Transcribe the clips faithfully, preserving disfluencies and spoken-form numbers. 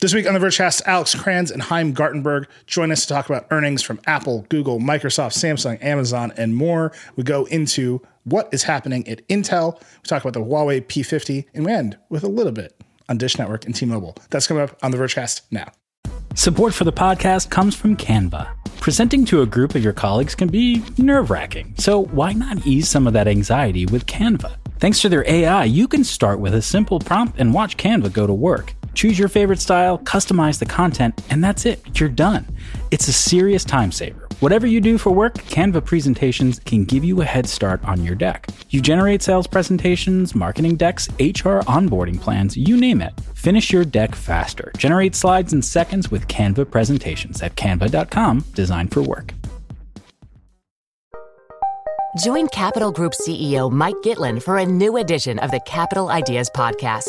This week on the Vergecast, Alex Cranz and Chaim Gartenberg join us to talk about earnings from Apple, Google, Microsoft, Samsung, Amazon, and more. We go into what is happening at Intel. We talk about the Huawei P fifty, and we end with a little bit on Dish Network and T-Mobile. That's coming up on the Vergecast now. Support for the podcast comes from Canva. Presenting to a group of your colleagues can be nerve-wracking, so why not ease some of that anxiety with Canva? Thanks to their A I, you can start with a simple prompt and watch Canva go to work. Choose your favorite style, customize the content, and that's it. You're done. It's a serious time saver. Whatever you do for work, Canva presentations can give you a head start on your deck. You generate sales presentations, marketing decks, H R onboarding plans, you name it. Finish your deck faster. Generate slides in seconds with Canva presentations at canva dot com, designed for work. Join Capital Group C E O Mike Gitlin for a new edition of the Capital Ideas Podcast.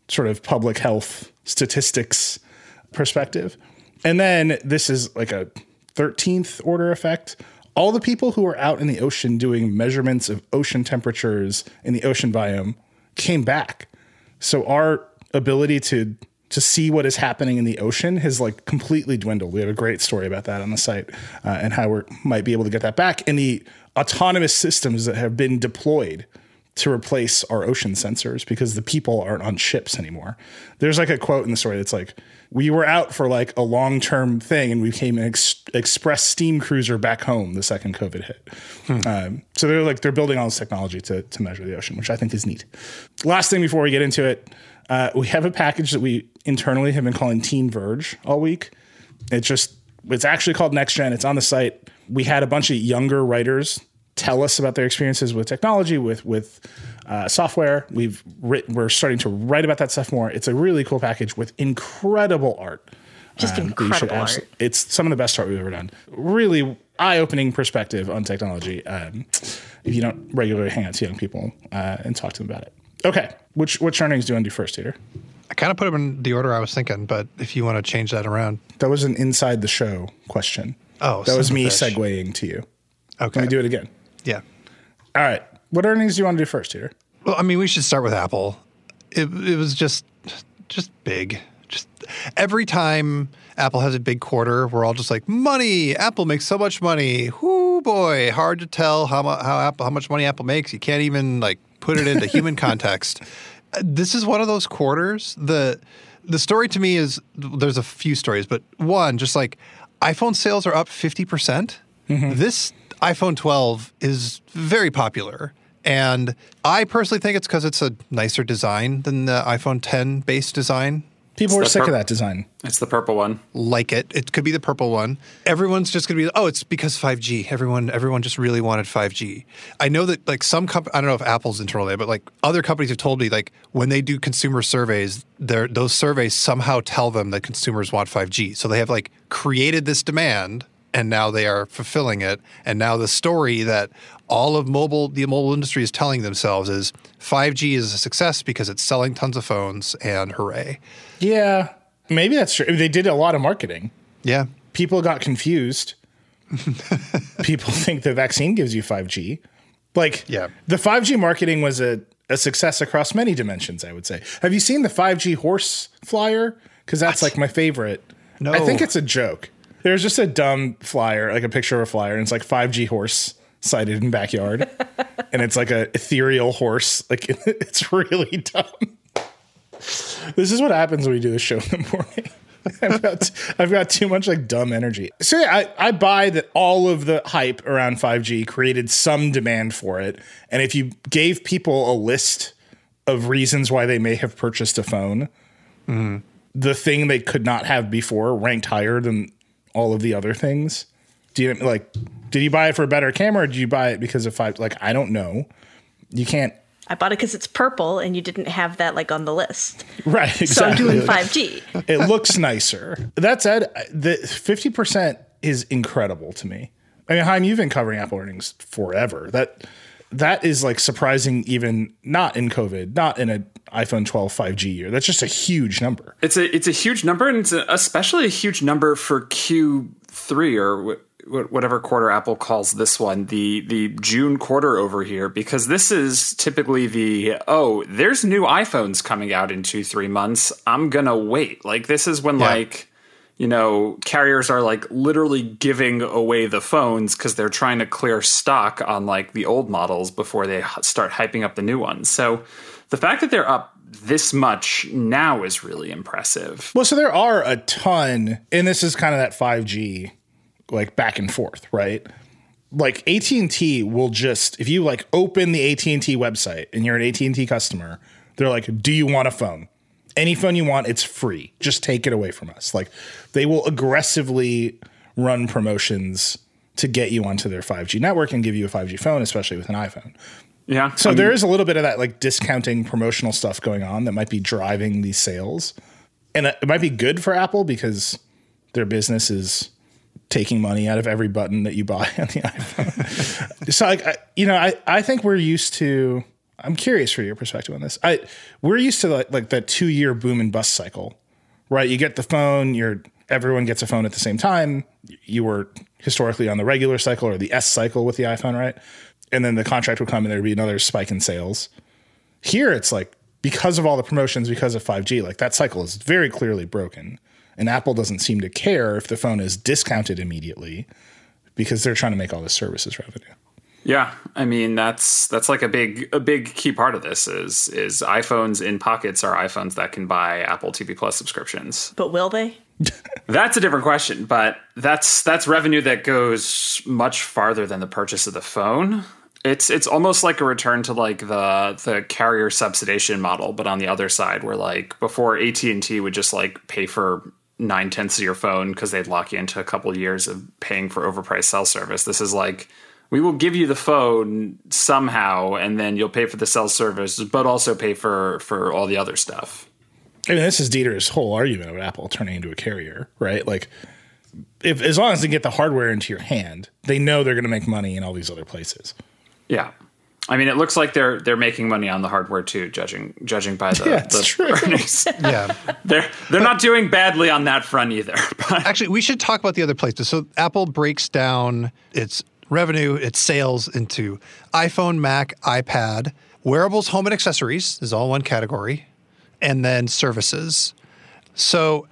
sort of public health statistics perspective. And then this is like a thirteenth order effect. All the people who were out in the ocean doing measurements of ocean temperatures in the ocean biome came back. So our ability to to see what is happening in the ocean has like completely dwindled. We have a great story about that on the site uh, and how we might be able to get that back. And the autonomous systems that have been deployed to replace our ocean sensors because the people aren't on ships anymore. There's like a quote in the story that's like, we were out for like a long-term thing and we came an ex- express steam cruiser back home the second COVID hit. Hmm. Um, so they're like, they're building all this technology to, to measure the ocean, which I think is neat. Last thing before we get into it, uh, we have a package that we internally have been calling Teen Verge all week. It's just, it's actually called Next Gen. It's on the site. We had a bunch of younger writers tell us about their experiences with technology, with with uh, software. We've written, we're starting to write about that stuff more. It's a really cool package with incredible art. Just um, incredible art. It's some of the best art we've ever done. Really eye-opening perspective on technology. Um, if you don't regularly hang out to young people uh, and talk to them about it. Okay, which which earnings do you want to do first, Dieter? I kind of put them in the order I was thinking, but if you want to change that around, that was an inside the show question. Oh, that was me segueing to you. Okay, let me do it again. Yeah. All right. What earnings do you want to do first here? Well, I mean, we should start with Apple. It, it was just just big. Just every time Apple has a big quarter, we're all just like, money. Apple makes so much money. Whoo, boy. Hard to tell how, how, Apple, how much money Apple makes. You can't even like put it into human context. This is one of those quarters. The, the story to me is there's a few stories, but one, just like iPhone sales are up fifty percent. Mm-hmm. This iPhone twelve is very popular, and I personally think it's because it's a nicer design than the iPhone ten base design. People were sick pur- of that design. It's the purple one. Like it. It could be the purple one. Everyone's just going to be, oh, it's because five G. Everyone everyone just really wanted five G. I know that like some companies, I don't know if Apple's internal data, but like other companies have told me like when they do consumer surveys, those surveys somehow tell them that consumers want five G. So they have like created this demand. And now they are fulfilling it. And now the story that all of mobile, the mobile industry is telling themselves is five G is a success because it's selling tons of phones and hooray. Yeah, maybe that's true. They did a lot of marketing. Yeah. People got confused. People think the vaccine gives you five G. Like yeah. The five G marketing was a, a success across many dimensions, I would say. Have you seen the five G horse flyer? Because that's what? Like my favorite. No. I think it's a joke. There's just a dumb flyer, like a picture of a flyer, and it's like five G horse sighted in backyard. And it's like a ethereal horse. Like it's really dumb. This is what happens when we do the show in the morning. I've got I've got too much like dumb energy. So yeah, I, I buy that all of the hype around five G created some demand for it. And if you gave people a list of reasons why they may have purchased a phone, mm. the thing they could not have before ranked higher than all of the other things. Do you like, did you buy it for a better camera or did you buy it because of five? Like, I don't know. You can't. I bought it because it's purple and you didn't have that like on the list. Right. Exactly. So I'm doing five G. It looks nicer. That said, the fifty percent is incredible to me. I mean, Chaim, you've been covering Apple earnings forever. That that is like surprising, even not in COVID, not in an iPhone twelve five G year. That's just a huge number. It's a it's a huge number, and it's a, especially a huge number for Q three or whatever quarter Apple calls this one, the the June quarter over here, because this is typically the, oh, there's new iPhones coming out in two, three months. I'm going to wait. Like, this is when, yeah. like, you know, carriers are, like, literally giving away the phones because they're trying to clear stock on, like, the old models before they start hyping up the new ones. So the fact that they're up this much now is really impressive. Well, so there are a ton, and this is kind of that five G like back and forth, right? Like A T and T will just, if you like open the A T and T website and you're an A T and T customer, they're like, do you want a phone? Any phone you want, it's free. Just take it away from us. Like, they will aggressively run promotions to get you onto their five G network and give you a five G phone, especially with an iPhone. Yeah. So I mean, there is a little bit of that like discounting promotional stuff going on that might be driving these sales. And it might be good for Apple because their business is taking money out of every button that you buy on the iPhone. So, like, I, you know, I, I think we're used to, I'm curious for your perspective on this. I, we're used to like, like that two year boom and bust cycle, right? You get the phone, you're, everyone gets a phone at the same time. You were historically on the regular cycle or the S cycle with the iPhone, right? And then the contract would come and there'd be another spike in sales. Here it's like, because of all the promotions, because of five G, like that cycle is very clearly broken. And Apple doesn't seem to care if the phone is discounted immediately because they're trying to make all this services revenue. Yeah, I mean, that's that's like a big a big key part of this is is iPhones in pockets are iPhones that can buy Apple T V Plus subscriptions. But will they? That's a different question, but that's that's revenue that goes much farther than the purchase of the phone. It's it's almost like a return to like the the carrier subsidization model, but on the other side, where like before A T and T would just like pay for nine tenths of your phone because they'd lock you into a couple of years of paying for overpriced cell service. This is like, we will give you the phone somehow, and then you'll pay for the cell service, but also pay for, for all the other stuff. I mean, this is Dieter's whole argument about Apple turning into a carrier, right? Like, if as long as they get the hardware into your hand, they know they're going to make money in all these other places. Yeah. I mean, it looks like they're they're making money on the hardware too, judging judging by the, yeah, the true. earnings. Yeah, they're they're but, not doing badly on that front either. But. Actually, we should talk about the other places. So Apple breaks down its revenue, its sales into iPhone, Mac, iPad, wearables, home and accessories is all one category, and then services. So,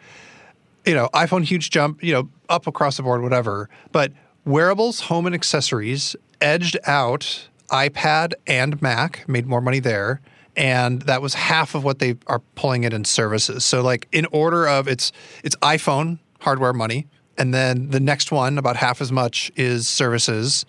you know, iPhone huge jump, you know, up across the board, whatever. But wearables, home and accessories edged out iPad and Mac, made more money there, and that was half of what they are pulling in in services. So, like, in order of it's it's iPhone hardware money, and then the next one about half as much is services,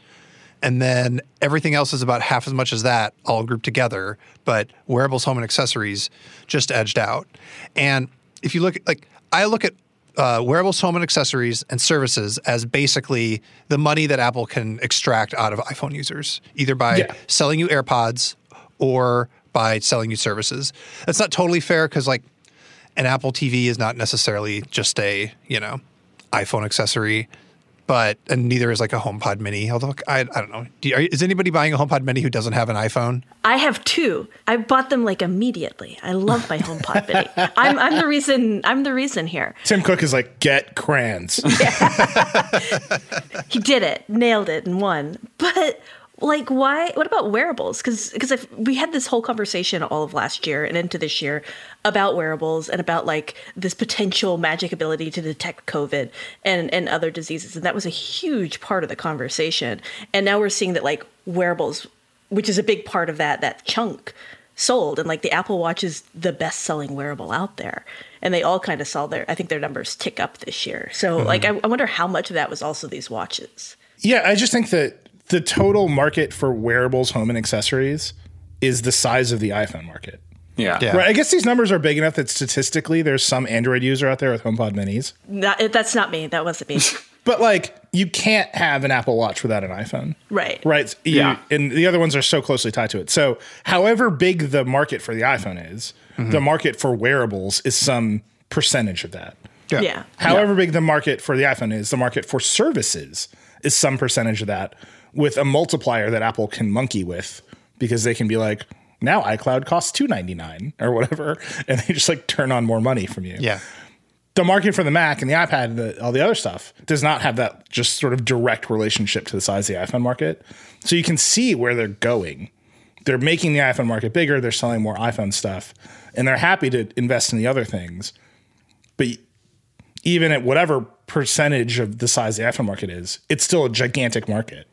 and then everything else is about half as much as that, all grouped together. But wearables, home, and accessories just edged out. And if you look, like, I look at Uh, wearables, home, and accessories, and services as basically the money that Apple can extract out of iPhone users, either by yeah. selling you AirPods or by selling you services. That's not totally fair because, like, an Apple T V is not necessarily just a, you know, iPhone accessory, but – and neither is, like, a HomePod Mini. Although, I, I don't know. Do you, are, is anybody buying a HomePod Mini who doesn't have an iPhone? I have two. I bought them, like, immediately. I love my HomePod Mini. I'm, I'm the reason I'm the reason here. Tim Cook is like, get Cranz. Yeah. He did it. Nailed it and won. But, like, why – what about wearables? Because because we had this whole conversation all of last year and into this year about wearables and about, like, this potential magic ability to detect COVID and, and other diseases. And that was a huge part of the conversation. And now we're seeing that, like, wearables – which is a big part of that that chunk sold. And like the Apple Watch is the best selling wearable out there. And they all kind of saw their, I think their numbers tick up this year. So mm-hmm. like, I, I wonder how much of that was also these watches. Yeah, I just think that the total market for wearables, home and accessories is the size of the iPhone market. Yeah. yeah. Right. I guess these numbers are big enough that statistically there's some Android user out there with HomePod minis. That, that's not me. That wasn't me. But like you can't have an Apple Watch without an iPhone. Right. Right. You, yeah. And the other ones are so closely tied to it. So however big the market for the iPhone is, mm-hmm. the market for wearables is some percentage of that. Yeah. yeah. However yeah. big the market for the iPhone is, the market for services is some percentage of that with a multiplier that Apple can monkey with because they can be like, now iCloud costs two dollars and ninety-nine cents or whatever, and they just like turn on more money from you. Yeah. The market for the Mac and the iPad and the, all the other stuff does not have that just sort of direct relationship to the size of the iPhone market. So you can see where they're going. They're making the iPhone market bigger. They're selling more iPhone stuff, and they're happy to invest in the other things. But even at whatever percentage of the size of the iPhone market is, it's still a gigantic market.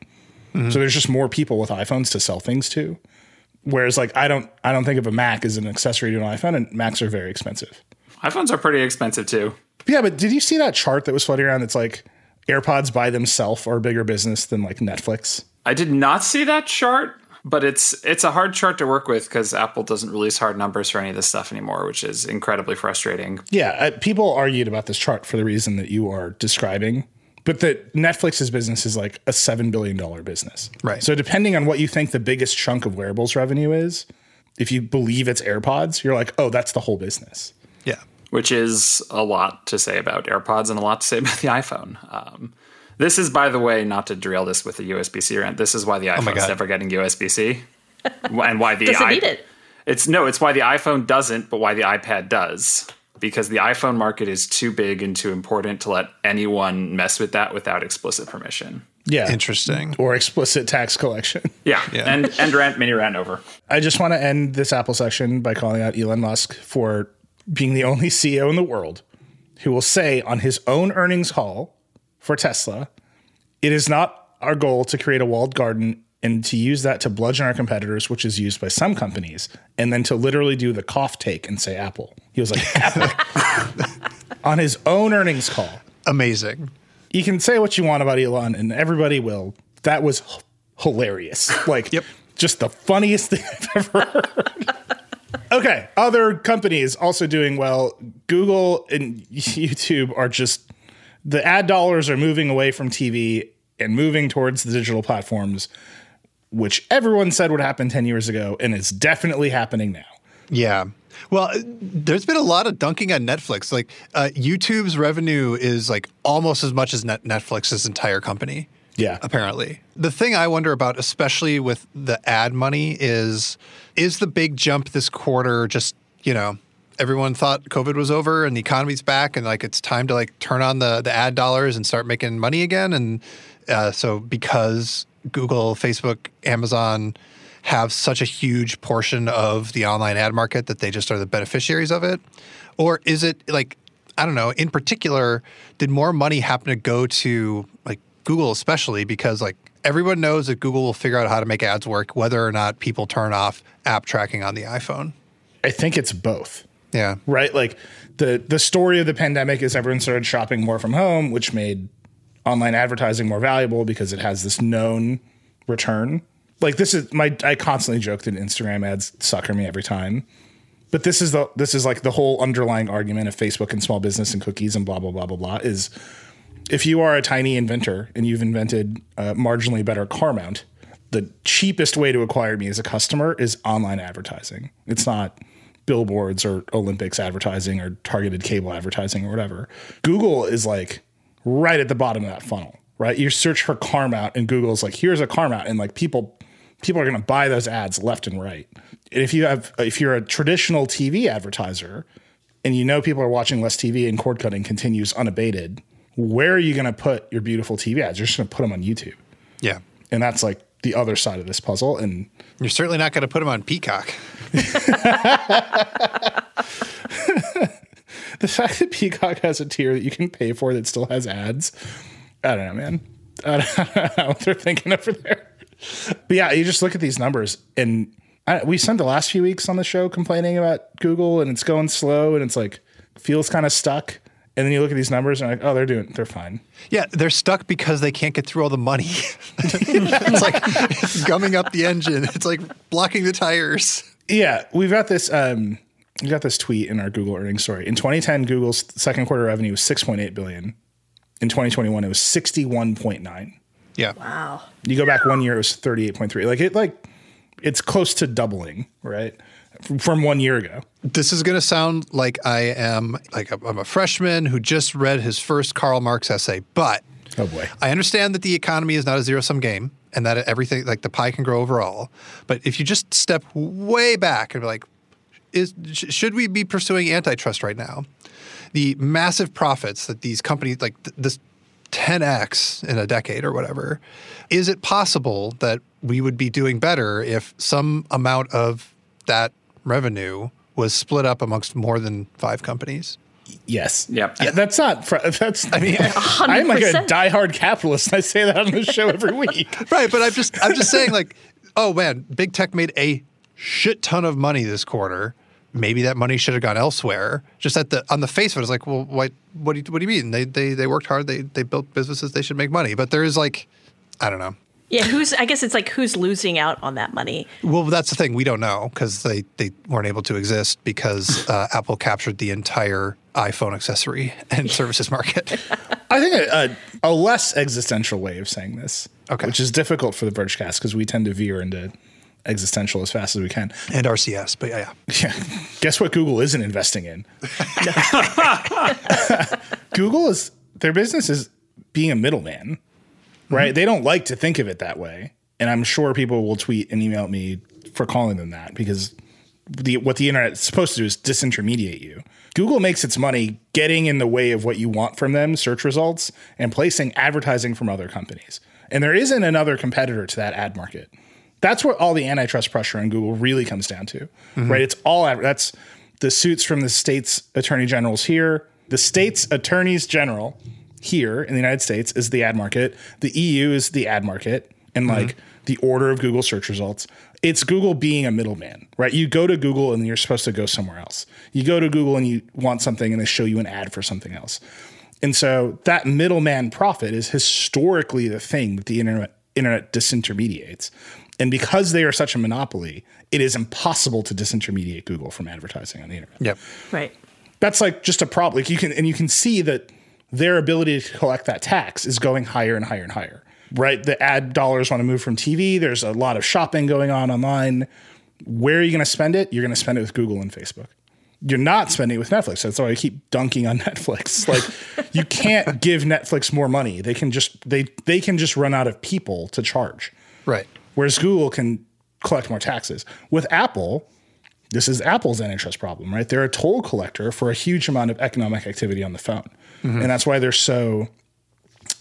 Mm-hmm. So there's just more people with iPhones to sell things to. Whereas, like, I don't, I don't think of a Mac as an accessory to an iPhone, and Macs are very expensive. iPhones are pretty expensive too. Yeah, but did you see that chart that was floating around? That's like AirPods by themselves are a bigger business than like Netflix. I did not see that chart, but it's it's a hard chart to work with because Apple doesn't release hard numbers for any of this stuff anymore, which is incredibly frustrating. Yeah, uh, people argued about this chart for the reason that you are describing. But that Netflix's business is like a seven billion dollars business. Right. So depending on what you think the biggest chunk of wearables revenue is, if you believe it's AirPods, you're like, oh, that's the whole business. Yeah. Which is a lot to say about AirPods and a lot to say about the iPhone. Um, this is, by the way, not to derail this with the U S B C rant. This is why the iPhone's oh never getting U S B C. And why the doesn't I- need it. It's, no, it's why the iPhone doesn't, but why the iPad does. Because the iPhone market is too big and too important to let anyone mess with that without explicit permission. Yeah. Interesting. Or explicit tax collection. Yeah. yeah. And end rant, mini rant over. I just want to end this Apple section by calling out Elon Musk for being the only C E O in the world who will say on his own earnings call for Tesla, it is not our goal to create a walled garden and to use that to bludgeon our competitors, which is used by some companies, and then to literally do the cough take and say Apple. He was like, Apple. On his own earnings call. Amazing. You can say what you want about Elon, and everybody will. That was h- hilarious. Like, yep. Just the funniest thing I've ever heard. Okay, other companies also doing well. Google and YouTube are just, the ad dollars are moving away from T V and moving towards the digital platforms, which everyone said would happen ten years ago, and it's definitely happening now. Yeah. Well, there's been a lot of dunking on Netflix. Like, uh, YouTube's revenue is, like, almost as much as Net- Netflix's entire company. Yeah. Apparently. The thing I wonder about, especially with the ad money, is, is the big jump this quarter just, you know, everyone thought COVID was over and the economy's back and, like, it's time to, like, turn on the, the ad dollars and start making money again? And uh, so because Google, Facebook, Amazon have such a huge portion of the online ad market that they just are the beneficiaries of it? Or is it like, I don't know, in particular, did more money happen to go to like Google especially because like everyone knows that Google will figure out how to make ads work whether or not people turn off app tracking on the iPhone? I think it's both. Yeah. Right? Like the, the story of the pandemic is everyone started shopping more from home, which made online advertising more valuable because it has this known return. Like this is my, I constantly joke that Instagram ads sucker me every time, but this is the, this is like the whole underlying argument of Facebook and small business and cookies and blah, blah, blah, blah, blah is if you are a tiny inventor and you've invented a marginally better car mount, the cheapest way to acquire me as a customer is online advertising. It's not billboards or Olympics advertising or targeted cable advertising or whatever. Google is like right at the bottom of that funnel, right? You search for car mount and Google's like, here's a car mount. And like people, people are going to buy those ads left and right. And if you have, if you're a traditional T V advertiser and you know people are watching less T V and cord cutting continues unabated, where are you going to put your beautiful T V ads? You're just going to put them on YouTube. Yeah. And that's like the other side of this puzzle. And you're certainly not going to put them on Peacock. The fact that Peacock has a tier that you can pay for that still has ads, I don't know, man. I don't know what they're thinking over there. But yeah, you just look at these numbers and I, we spent the last few weeks on the show complaining about Google, and it's going slow, and it's like feels kind of stuck. And then you look at these numbers and you're like, oh, they're doing, they're fine. Yeah, they're stuck because they can't get through all the money. It's like it's gumming up the engine. It's like blocking the tires. Yeah, we've got this. Um, we got this tweet in our Google earnings story. In twenty ten, Google's second quarter revenue was six point eight billion dollars. In twenty twenty-one, it was sixty-one point nine. Yeah. Wow. You go back one year, it was thirty-eight point three. Like it, like it's close to doubling, right? From one year ago. This is going to sound like I am like a, I'm a freshman who just read his first Karl Marx essay, but oh boy, I understand that the economy is not a zero-sum game and that everything, like the pie can grow overall. But if you just step way back and be like, is sh- should we be pursuing antitrust right now? The massive profits that these companies, like th- this ten X in a decade or whatever, is it possible that we would be doing better if some amount of that revenue was split up amongst more than five companies? Yes. Yep. Yeah. That's not, fr- that's, I mean, one hundred percent. I'm like a diehard capitalist. I say that on this show every week. Right. But I'm just, I'm just saying like, oh man, big tech made a shit ton of money this quarter. Maybe that money should have gone elsewhere. Just at the, on the face of it, it's like, well, why, what do you, what do you mean? They, they, they worked hard. They, they built businesses. They should make money. But there is like, I don't know. Yeah, who's? I guess it's like who's losing out on that money? Well, that's the thing. We don't know because they, they weren't able to exist because uh, Apple captured the entire iPhone accessory and services market. I think a, a, a less existential way of saying this, okay, which is difficult for the Vergecast because we tend to veer into existential as fast as we can. And R C S, but yeah. Yeah. Yeah. Guess what Google isn't investing in? Google is, their business is being a middleman. Right. They don't like to think of it that way. And I'm sure people will tweet and email me for calling them that because the, what the internet is supposed to do is disintermediate you. Google makes its money getting in the way of what you want from them, search results, and placing advertising from other companies. And there isn't another competitor to that ad market. That's what all the antitrust pressure on Google really comes down to. Mm-hmm. Right. It's all ad- that's the suits from the state's attorney generals here, the state's attorneys general. Here in the United States is the ad market. The E U is the ad market and like mm-hmm. the order of Google search results. It's Google being a middleman, right? You go to Google and you're supposed to go somewhere else. You go to Google and you want something and they show you an ad for something else. And so that middleman profit is historically the thing that the internet, internet disintermediates. And because they are such a monopoly, it is impossible to disintermediate Google from advertising on the internet. Yep. Right. That's like just a problem. Like you can, and you can see that their ability to collect that tax is going higher and higher and higher, right? The ad dollars want to move from T V. There's a lot of shopping going on online. Where are you going to spend it? You're going to spend it with Google and Facebook. You're not spending it with Netflix. That's why I keep dunking on Netflix. Like you can't give Netflix more money. They can just, they, they can just run out of people to charge. Right. Whereas Google can collect more taxes. With Apple, this is Apple's antitrust problem, right? They're a toll collector for a huge amount of economic activity on the phone. Mm-hmm. And that's why they're so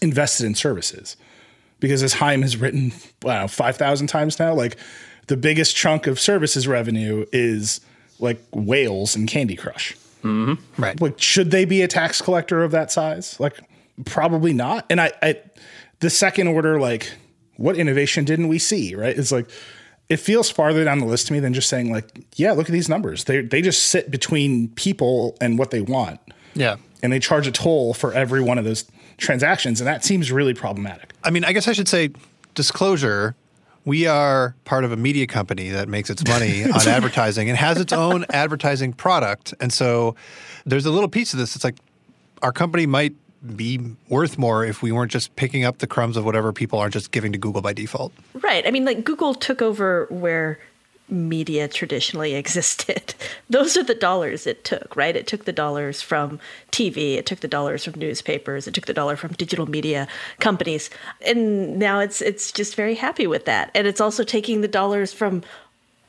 invested in services. Because as Chaim has written, wow, five thousand times now, like the biggest chunk of services revenue is like whales and Candy Crush. Mm-hmm. Right. Like, should they be a tax collector of that size? Like, probably not. And I, I the second order, like, what innovation didn't we see, right? It's like, it feels farther down the list to me than just saying like, yeah, look at these numbers. They they just sit between people and what they want. Yeah. And they charge a toll for every one of those transactions. And that seems really problematic. I mean, I guess I should say disclosure. We are part of a media company that makes its money on advertising and has its own advertising product. And so there's a little piece of this. It's like our company might be worth more if we weren't just picking up the crumbs of whatever people are just giving to Google by default. Right. I mean, like Google took over where media traditionally existed. Those are the dollars it took, right? It took the dollars from T V. It took the dollars from newspapers. It took the dollar from digital media companies. And now it's it's just very happy with that. And it's also taking the dollars from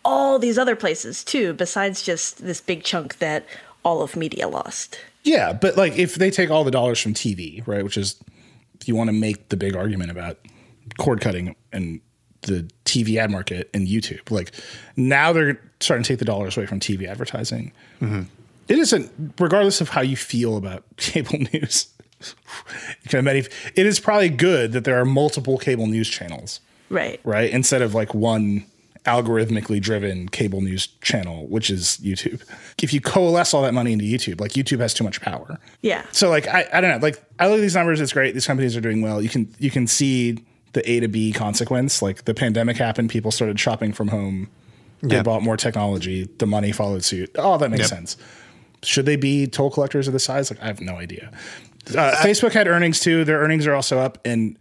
all these other places too, besides just this big chunk that all of media lost. Yeah, but like if they take all the dollars from T V, right, which is if you want to make the big argument about cord cutting and the T V ad market and YouTube, like now they're starting to take the dollars away from T V advertising. Mm-hmm. It isn't, regardless of how you feel about cable news, it is probably good that there are multiple cable news channels. Right. Right. Instead of like one algorithmically driven cable news channel, which is YouTube. If you coalesce all that money into YouTube, like YouTube has too much power. Yeah. So like, I, I don't know, like I look at these numbers, it's great. These companies are doing well. You can, you can see the A to B consequence. Like the pandemic happened, people started shopping from home. They yep. bought more technology. The money followed suit. Oh, that makes yep. sense. Should they be toll collectors of the size? Like, I have no idea. Uh, I, Facebook had earnings too. Their earnings are also up. And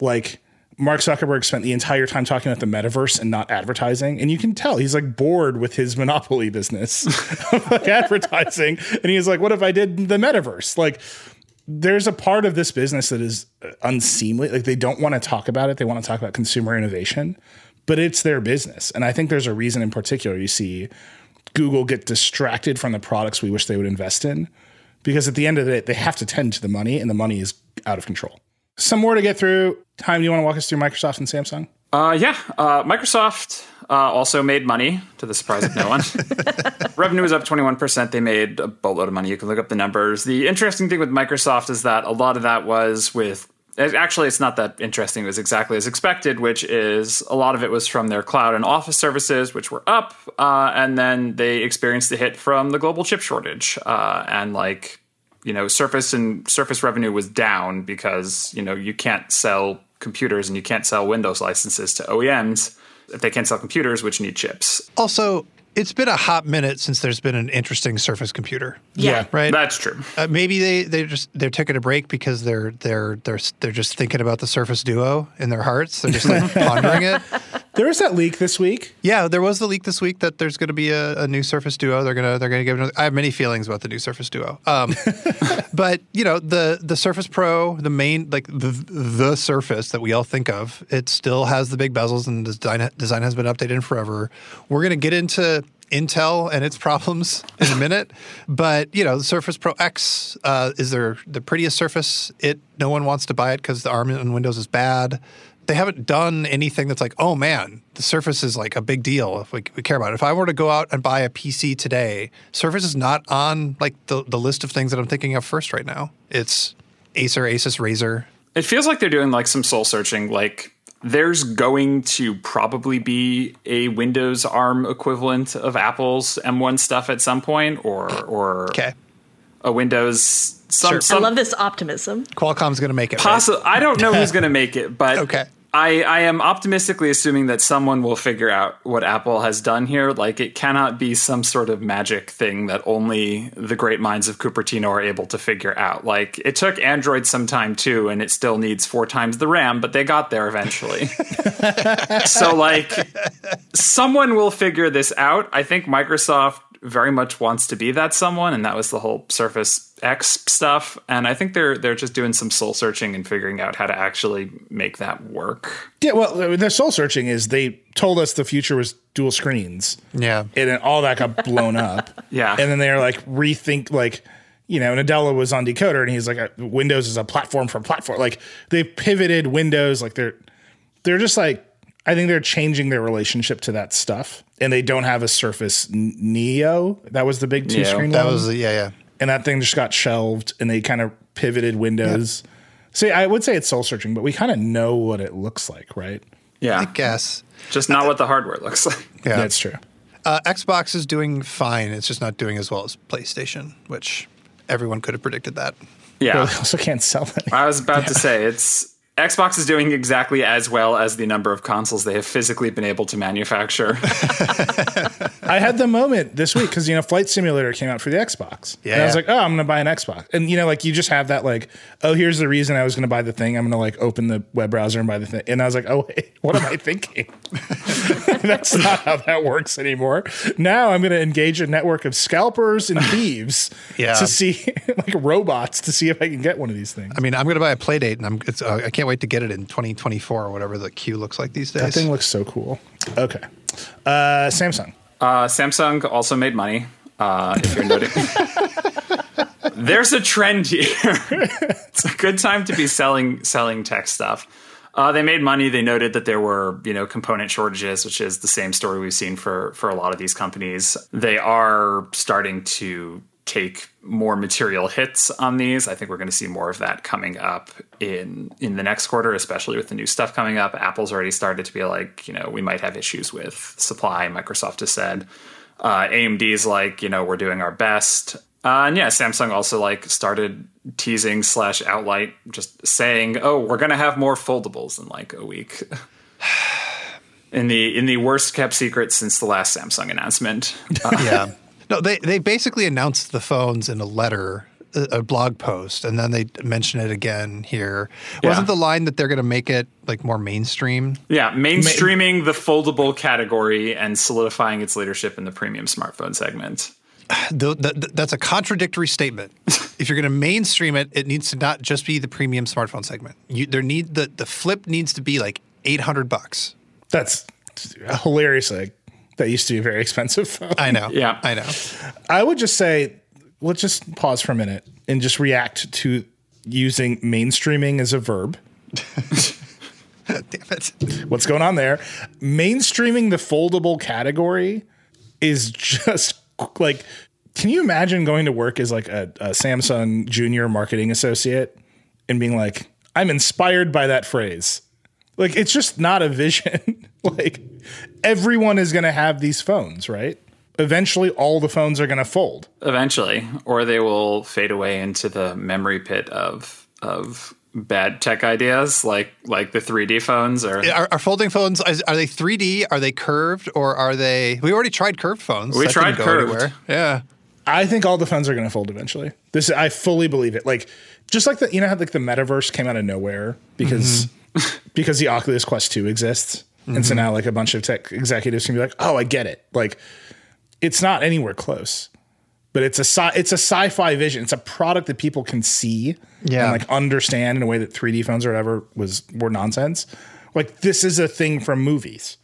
like Mark Zuckerberg spent the entire time talking about the metaverse and not advertising. And you can tell he's like bored with his monopoly business of like advertising. And he's like, what if I did the metaverse? Like, there's a part of this business that is unseemly. Like, they don't want to talk about it. They want to talk about consumer innovation, but it's their business. And I think there's a reason in particular you see Google get distracted from the products we wish they would invest in, because at the end of the day, they have to tend to the money, and the money is out of control. Some more to get through. Chaim, do you want to walk us through Microsoft and Samsung? Uh, yeah. Uh, Microsoft uh, also made money, to the surprise of no one. Revenue is up twenty-one percent. They made a boatload of money. You can look up the numbers. The interesting thing with Microsoft is that a lot of that was with Actually, it's not that interesting. It was exactly as expected, which is a lot of it was from their cloud and office services, which were up. Uh, and then they experienced the hit from the global chip shortage. Uh, and like, you know, Surface and Surface revenue was down because, you know, you can't sell computers and you can't sell Windows licenses to O E Ms if they can't sell computers, which need chips. Also, it's been a hot minute since there's been an interesting Surface computer. Yeah, right. That's true. Uh, maybe they they just they're taking a break because they're they're they're they're just thinking about the Surface Duo in their hearts. They're just like pondering it. There was that leak this week. Yeah, there was the leak this week that there's going to be a, a new Surface Duo. They're gonna they're gonna give. Another, I have many feelings about the new Surface Duo. Um, but you know the the Surface Pro, the main like the the Surface that we all think of, it still has the big bezels and the design design has been updated forever. We're gonna get into Intel and its problems in a minute, but you know the Surface Pro X uh, is their the prettiest Surface. It no one wants to buy it because the ARM on Windows is bad. They haven't done anything that's like, oh man, the Surface is like a big deal if we, we care about it. If I were to go out and buy a P C today, Surface is not on like the the list of things that I'm thinking of first right now. It's Acer, Asus, Razer. It feels like they're doing like some soul searching, like. There's going to probably be a Windows ARM equivalent of Apple's M one stuff at some point, or or okay. a Windows. Some, sure. some, I love this optimism. Qualcomm's going to make it. Possi- right? I don't know who's going to make it, but okay. I, I am optimistically assuming that someone will figure out what Apple has done here. Like, it cannot be some sort of magic thing that only the great minds of Cupertino are able to figure out. Like, it took Android some time, too, and it still needs four times the RAM, but they got there eventually. So, like, someone will figure this out. I think Microsoft very much wants to be that someone, and that was the whole Surface X stuff. And I think they're they're just doing some soul searching and figuring out how to actually make that work. Yeah, well, their soul searching is they told us the future was dual screens. Yeah, and then all that got blown up. Yeah, and then they're like rethink like you know, Nadella was on Decoder, and he's like, Windows is a platform for platform. Like they pivoted Windows. Like they're they're just like. I think they're changing their relationship to that stuff, and they don't have a Surface Neo. That was the big two screen. That one. was yeah, yeah. And that thing just got shelved, and they kind of pivoted Windows. Yep. See, I would say it's soul searching, but we kind of know what it looks like, right? Yeah, I guess. Just not uh, what the hardware looks like. Yeah, that's true. Uh, Xbox is doing fine. It's just not doing as well as PlayStation, which everyone could have predicted that. Yeah, well, they also can't sell that. I was about yeah. to say it's. Xbox is doing exactly as well as the number of consoles they have physically been able to manufacture. I had the moment this week because, you know, Flight Simulator came out for the Xbox. Yeah. And I was like, oh, I'm going to buy an Xbox. And, you know, like you just have that like, oh, here's the reason I was going to buy the thing. I'm going to like open the web browser and buy the thing. And I was like, oh, wait, what am I thinking? That's not how that works anymore. Now I'm going to engage a network of scalpers and thieves yeah. to see like robots to see if I can get one of these things. I mean, I'm going to buy a Playdate and I'm it's, uh, I can't. Can't wait to get it in twenty twenty-four or whatever the queue looks like these days. That thing looks so cool. Okay. Uh, Samsung. Uh, Samsung also made money. Uh, if you're noting, there's a trend here. It's a good time to be selling selling tech stuff. Uh, they made money. They noted that there were, you know, component shortages, which is the same story we've seen for for a lot of these companies. They are starting to take more material hits on these. I think we're going to see more of that coming up in in the next quarter, especially with the new stuff coming up. Apple's already started to be like, you know, we might have issues with supply. Microsoft has said. Uh, A M D's like, you know, we're doing our best. Uh, and yeah, Samsung also like started teasing slash outlight, just saying, oh, we're going to have more foldables in like a week. in the in the worst kept secret since the last Samsung announcement. Uh, yeah. No, they, they basically announced the phones in a letter, a, a blog post, and then they mention it again here. Yeah. Wasn't the line that they're going to make it like more mainstream? Yeah, mainstreaming Ma- the foldable category and solidifying its leadership in the premium smartphone segment. The, the, that's a contradictory statement. If you're going to mainstream it, it needs to not just be the premium smartphone segment. You, there need the, the flip needs to be like eight hundred bucks. That's hilarious. Like, that used to be a very expensive phone. I know. Yeah, I know. I would just say, let's just pause for a minute and just react to using mainstreaming as a verb. Damn it. What's going on there? Mainstreaming the foldable category is just like, can you imagine going to work as like a, a Samsung junior marketing associate and being like, I'm inspired by that phrase. Like, it's just not a vision. Like, everyone is going to have these phones, right? Eventually, all the phones are going to fold. Eventually. Or they will fade away into the memory pit of of bad tech ideas, like like the three D phones. Or Are, are folding phones, are they three D? Are they curved? Or are they... We already tried curved phones. We that tried curved. Anywhere. Yeah. I think all the phones are going to fold eventually. This I fully believe it. Like, just like the... You know how like the metaverse came out of nowhere because... Mm-hmm. Because the Oculus Quest two exists. Mm-hmm. And so now like a bunch of tech executives can be like, oh, I get it. Like, it's not anywhere close, but it's a sci- it's a sci-fi vision. It's a product that people can see yeah. and like understand in a way that three D phones or whatever was were nonsense. Like, this is a thing from movies.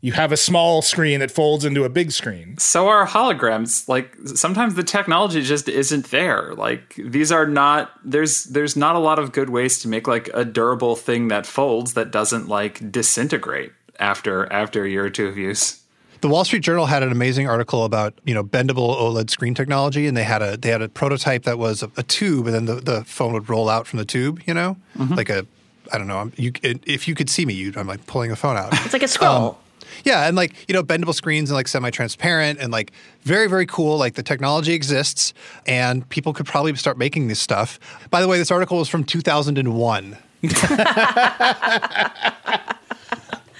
You have a small screen that folds into a big screen. So are holograms. Like, sometimes the technology just isn't there. Like, these are not, there's there's not a lot of good ways to make like a durable thing that folds that doesn't like disintegrate after after a year or two of use. The Wall Street Journal had an amazing article about, you know, bendable OLED screen technology, and they had a they had a prototype that was a, a tube, and then the, the phone would roll out from the tube, you know? Mm-hmm. Like a, I don't know, I'm, you, if you could see me, you'd, I'm like pulling the phone out. It's like a scroll. Um, Yeah, and like, you know, bendable screens and like semi-transparent and like very, very cool. Like, the technology exists and people could probably start making this stuff. By the way, this article was from two thousand one.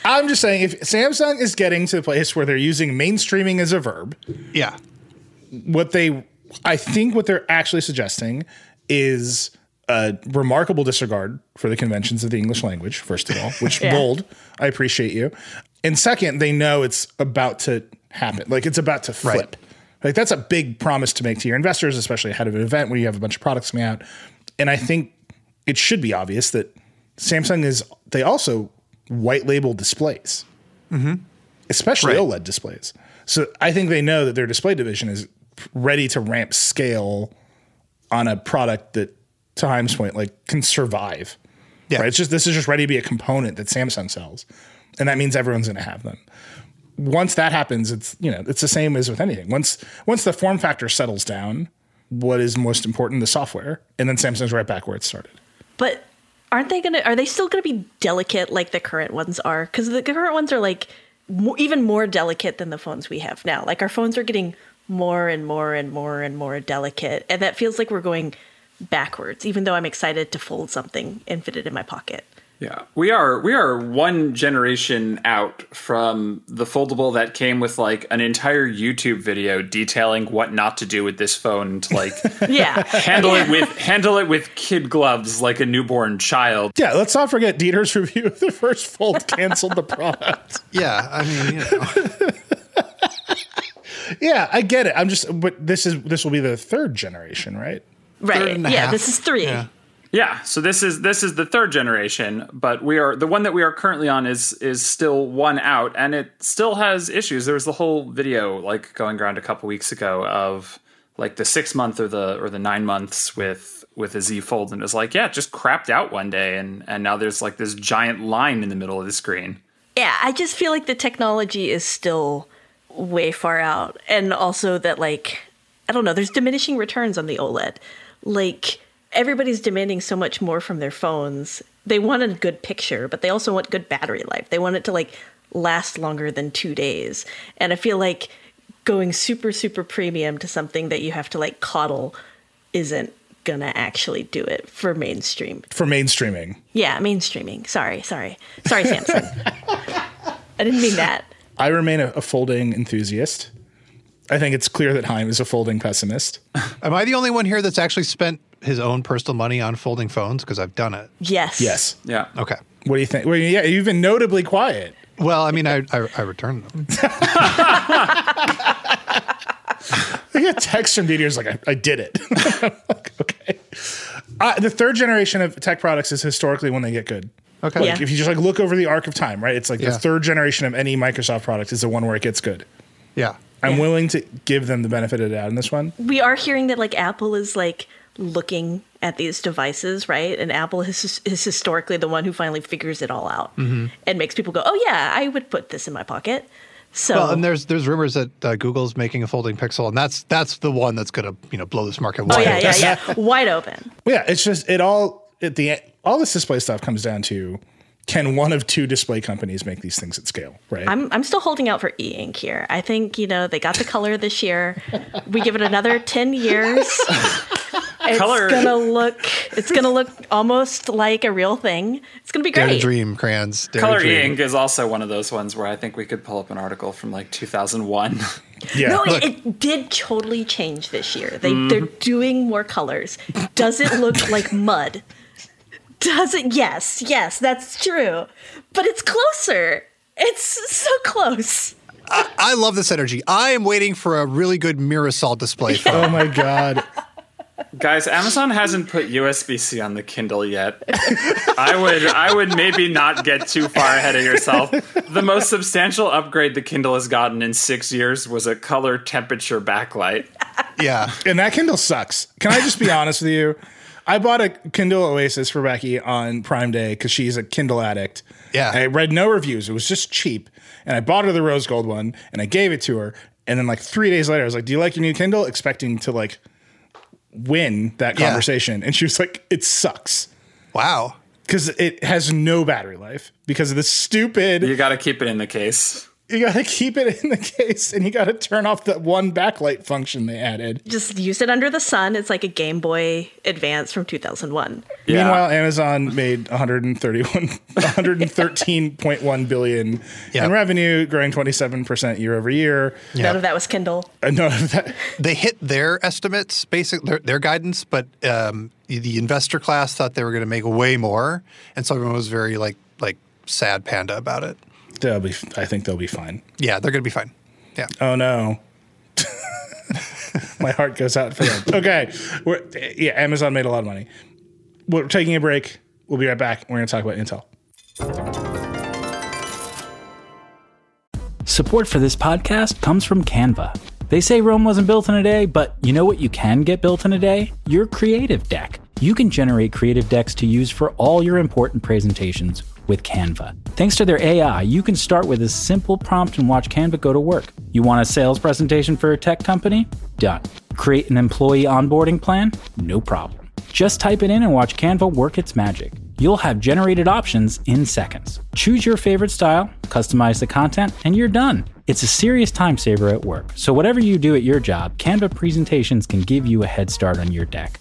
I'm just saying, if Samsung is getting to the place where they're using mainstreaming as a verb. Yeah. What they, I think what they're actually suggesting is a remarkable disregard for the conventions of the English language, first of all, which yeah. bold, I appreciate you. And second, they know it's about to happen. Like, it's about to flip. Right. Like, that's a big promise to make to your investors, especially ahead of an event where you have a bunch of products coming out. And I think it should be obvious that Samsung is, they also white label displays, mm-hmm. especially right. OLED displays. So I think they know that their display division is ready to ramp scale on a product that, to Chaim's point, like, can survive. Yeah. Right? It's just, this is just ready to be a component that Samsung sells. And that means everyone's going to have them. Once that happens, it's, you know, it's the same as with anything. Once once the form factor settles down, what is most important? The software. And then Samsung's right back where it started. But aren't they going to, are they still going to be delicate like the current ones are? Because the current ones are like more, even more delicate than the phones we have now. Like, our phones are getting more and more and more and more delicate. And that feels like we're going backwards, even though I'm excited to fold something and fit it in my pocket. Yeah, we are we are one generation out from the foldable that came with like an entire YouTube video detailing what not to do with this phone to like yeah. handle yeah. it with handle it with kid gloves like a newborn child. Yeah, let's not forget Dieter's review of the first fold canceled the product. Yeah, I mean, you know. Yeah, I get it. I'm just but this is this will be the third generation, right? Right. Yeah, half. This is three. Yeah. Yeah, so this is this is the third generation, but we are the one that we are currently on is is still one out, and it still has issues. There was the whole video like going around a couple weeks ago of like the six month or the or the nine months with with a Z Fold, and it was like, yeah, it just crapped out one day, and and now there's like this giant line in the middle of the screen. Yeah, I just feel like the technology is still way far out, and also that like I don't know, there's diminishing returns on the OLED. Like, everybody's demanding so much more from their phones. They want a good picture, but they also want good battery life. They want it to, like, last longer than two days. And I feel like going super, super premium to something that you have to, like, coddle isn't going to actually do it for mainstream. For mainstreaming. Yeah, mainstreaming. Sorry, sorry. Sorry, Samsung. I didn't mean that. I remain a, a folding enthusiast. I think it's clear that Chaim is a folding pessimist. Am I the only one here that's actually spent his own personal money on folding phones? Because I've done it. Yes. Yes. Yeah. Okay. What do you think? Well, yeah, you've been notably quiet. Well, I mean, I I, I returned them. I got text from Dieter's like, I, I did it. Like, okay. Uh, the third generation of tech products is historically when they get good. Okay. Like, yeah. If you just like look over the arc of time, right? It's like yeah. the third generation of any Microsoft product is the one where it gets good. Yeah. I'm yeah. willing to give them the benefit of the doubt in this one. We are hearing that like Apple is like looking at these devices, right? And Apple is, is historically the one who finally figures it all out mm-hmm. and makes people go, oh yeah, I would put this in my pocket. So well, and there's there's rumors that uh, Google's making a folding Pixel, and that's that's the one that's going to you know blow this market wide. Oh yeah, yeah, yeah, wide open. Yeah, it's just it all at the all this display stuff comes down to can one of two display companies make these things at scale, right? I'm I'm still holding out for e-ink here. I think you know they got the color this year. We give it another ten years. It's color. gonna look. It's gonna look almost like a real thing. It's gonna be great. Dare to dream, Cranz. Color e-ink is also one of those ones where I think we could pull up an article from like two thousand one. Yeah. No, it, it did totally change this year. They mm. they're doing more colors. Does it look like mud? Does it? Yes, yes, that's true. But it's closer. It's so close. I, I love this energy. I am waiting for a really good Mirasol display. Yeah. Oh my god. Guys, Amazon hasn't put U S B C on the Kindle yet. I would I would maybe not get too far ahead of yourself. The most substantial upgrade the Kindle has gotten in six years was a color temperature backlight. Yeah. And that Kindle sucks. Can I just be honest with you? I bought a Kindle Oasis for Becky on Prime Day because she's a Kindle addict. Yeah. I read no reviews. It was just cheap. And I bought her the rose gold one, and I gave it to her. And then like three days later, I was like, do you like your new Kindle? Expecting to like... win that conversation. Yeah. And she was like, it sucks. Wow. Because it has no battery life because of the stupid. You got to keep it in the case. You got to keep it in the case. And you got to turn off that one backlight function they added. Just use it under the sun. It's like a Game Boy Advance from two thousand one. Yeah. Meanwhile, Amazon made one hundred thirty-one, one hundred thirteen point one billion dollars yeah. in revenue, growing twenty-seven percent year over year. Yeah. None of that was Kindle. Uh, none of that. They hit their estimates, basically their, their guidance, but um, the investor class thought they were going to make way more. And so everyone was very like like sad panda about it. They'll be. I think they'll be fine. Yeah, they're going to be fine. Yeah. Oh, no. My heart goes out for them. Okay. We're, yeah, Amazon made a lot of money. We're taking a break. We'll be right back. We're going to talk about Intel. Support for this podcast comes from Canva. They say Rome wasn't built in a day, but you know what you can get built in a day? Your creative deck. You can generate creative decks to use for all your important presentations with Canva. Thanks to their A I, you can start with a simple prompt and watch Canva go to work. You want a sales presentation for a tech company? Done. Create an employee onboarding plan? No problem. Just type it in and watch Canva work its magic. You'll have generated options in seconds. Choose your favorite style, customize the content, and you're done. It's a serious time saver at work. So whatever you do at your job, Canva presentations can give you a head start on your deck.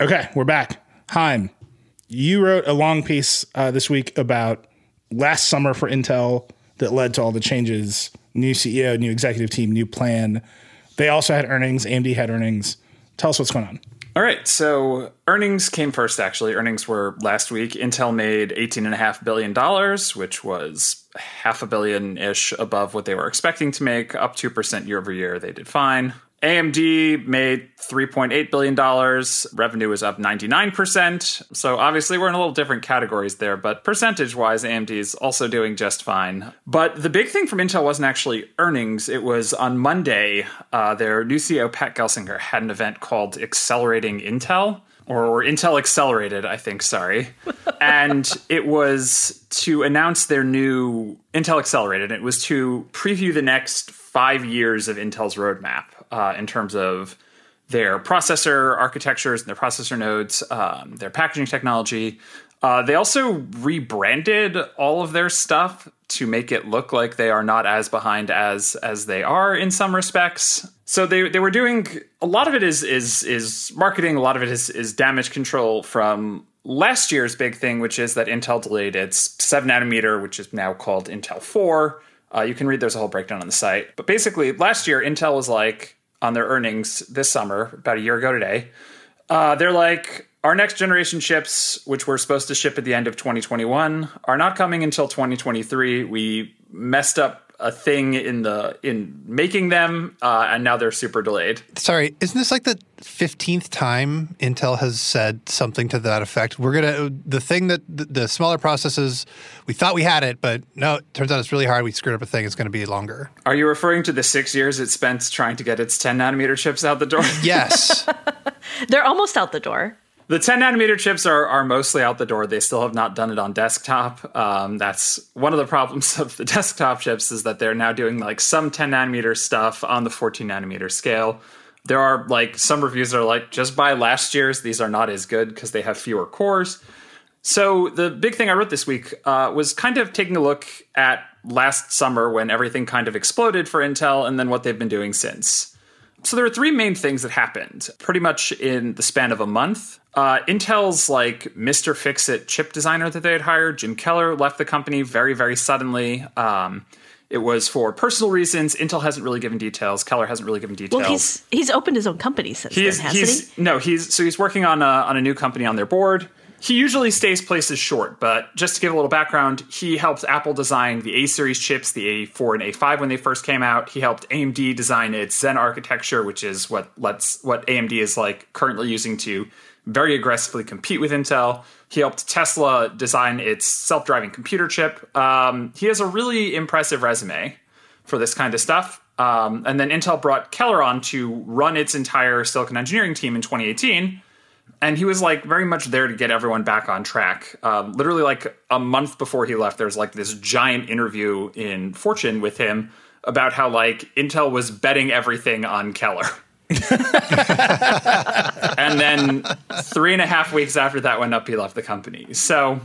Okay, we're back. Chaim, you wrote a long piece uh, this week about last summer for Intel that led to all the changes. New C E O, new executive team, new plan. They also had earnings. A M D had earnings. Tell us what's going on. All right. So earnings came first, actually. Earnings were last week. Intel made eighteen point five billion dollars, which was half a billion-ish above what they were expecting to make, up two percent year over year. They did fine. A M D made three point eight billion dollars. Revenue was up ninety-nine percent. So obviously we're in a little different categories there, but percentage-wise, A M D is also doing just fine. But the big thing from Intel wasn't actually earnings. It was on Monday, uh, their new C E O, Pat Gelsinger, had an event called Accelerating Intel, or, or Intel Accelerated, I think, sorry. And it was to announce their new Intel Accelerated. It was to preview the next five years of Intel's roadmap. Uh, in terms of their processor architectures and their processor nodes, um, their packaging technology. Uh, they also rebranded all of their stuff to make it look like they are not as behind as as they are in some respects. So they, they were doing, a lot of it is is is marketing, a lot of it is is damage control from last year's big thing, which is that Intel delayed its seven nanometer, which is now called Intel four. Uh, you can read, there's a whole breakdown on the site. But basically, last year, Intel was like, on their earnings this summer, about a year ago today, uh, they're like, our next generation chips, which we're supposed to ship at the end of twenty twenty-one, are not coming until twenty twenty-three. We messed up a thing in the in making them, uh, and now they're super delayed. Sorry, isn't this like the fifteenth time Intel has said something to that effect? We're gonna the thing that the, the smaller processes, we thought we had it, but no, it turns out it's really hard. We screwed up a thing. It's going to be longer. Are you referring to the six years it spent trying to get its ten nanometer chips out the door? Yes, they're almost out the door. The ten nanometer chips are are mostly out the door. They still have not done it on desktop. Um, that's one of the problems of the desktop chips, is that they're now doing like some ten nanometer stuff on the fourteen nanometer scale. There are like some reviews that are like, just buy last year's. These are not as good because they have fewer cores. So the big thing I wrote this week uh, was kind of taking a look at last summer when everything kind of exploded for Intel and then what they've been doing since. So there are three main things that happened pretty much in the span of a month. Uh, Intel's like Mister Fix-It chip designer that they had hired, Jim Keller, left the company very, very suddenly. Um, it was for personal reasons. Intel hasn't really given details. Keller hasn't really given details. Well, he's he's opened his own company since he's, then, hasn't he's, he? No, he's so he's working on a, on a new company on their board. He usually stays places short, but just to give a little background, he helped Apple design the A-series chips, the A four and A five when they first came out. He helped A M D design its Zen architecture, which is what lets what A M D is like currently using to very aggressively compete with Intel. He helped Tesla design its self-driving computer chip. Um, he has a really impressive resume for this kind of stuff. Um, and then Intel brought Keller on to run its entire silicon engineering team in twenty eighteen. And he was like very much there to get everyone back on track. Um, literally like a month before he left, there was like this giant interview in Fortune with him about how like Intel was betting everything on Keller. And then three and a half weeks after that went up, he left the company. So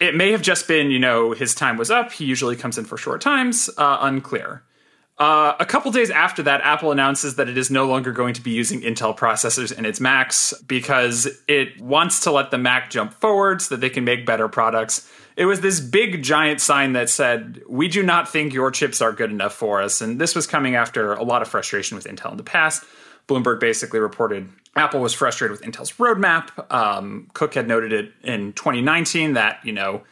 it may have just been, you know, his time was up. He usually comes in for short times. Uh, unclear. Uh, a couple days after that, Apple announces that it is no longer going to be using Intel processors in its Macs because it wants to let the Mac jump forward so that they can make better products. It was this big, giant sign that said, we do not think your chips are good enough for us. And this was coming after a lot of frustration with Intel in the past. Bloomberg basically reported Apple was frustrated with Intel's roadmap. Um, Cook had noted it in twenty nineteen that, you know,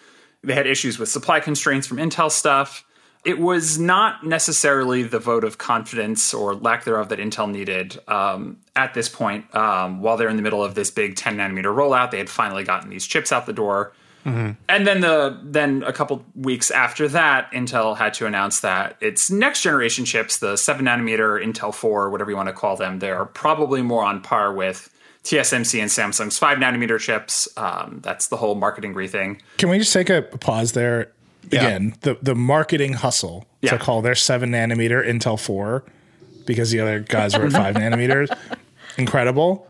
they had issues with supply constraints from Intel stuff. It was not necessarily the vote of confidence or lack thereof that Intel needed um, at this point. Um, while they're in the middle of this big ten nanometer rollout, they had finally gotten these chips out the door. Mm-hmm. And then the then a couple weeks after that, Intel had to announce that its next generation chips, the seven nanometer, Intel four, whatever you want to call them, they're probably more on par with T S M C and Samsung's five nanometer chips. Um, that's the whole marketing thing. Can we just take a pause there? Again, yeah. the, the marketing hustle yeah. to call their seven nanometer Intel four because the other guys were at five nanometers. Incredible.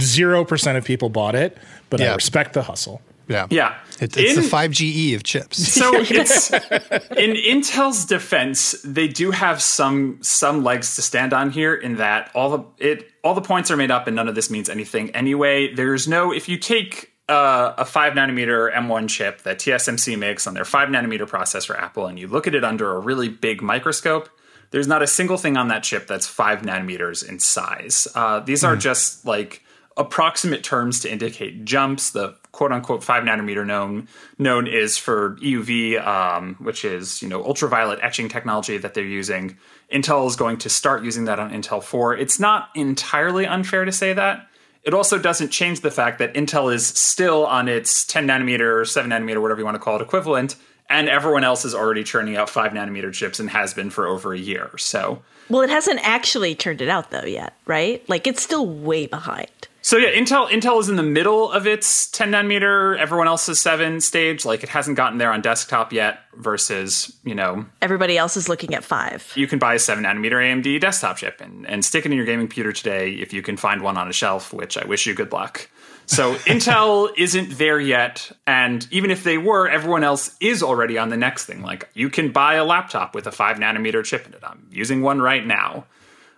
Zero percent of people bought it, but yeah. I respect the hustle. Yeah. Yeah. It, it's in, the five G E of chips. So it's in Intel's defense, they do have some some legs to stand on here in that all the it all the points are made up and none of this means anything anyway. There's no if you take uh, a five nanometer M one chip that T S M C makes on their five nanometer process for Apple, and you look at it under a really big microscope, there's not a single thing on that chip that's five nanometers in size. Uh, these mm. are just like approximate terms to indicate jumps. The quote-unquote five nanometer known known is for E U V, um, which is, you know, ultraviolet etching technology that they're using. Intel is going to start using that on Intel four. It's not entirely unfair to say that. It also doesn't change the fact that Intel is still on its ten nanometer, seven nanometer, whatever you want to call it, equivalent, and everyone else is already churning out five nanometer chips and has been for over a year. So, well, it hasn't actually turned it out, though, yet, right? Like, it's still way behind. So yeah, Intel Intel is in the middle of its ten nanometer, everyone else's seven stage. Like, it hasn't gotten there on desktop yet versus, you know... everybody else is looking at five. You can buy a seven nanometer A M D desktop chip and, and stick it in your gaming computer today if you can find one on a shelf, which I wish you good luck. So Intel isn't there yet. And even if they were, everyone else is already on the next thing. Like, you can buy a laptop with a five nanometer chip in it. I'm using one right now.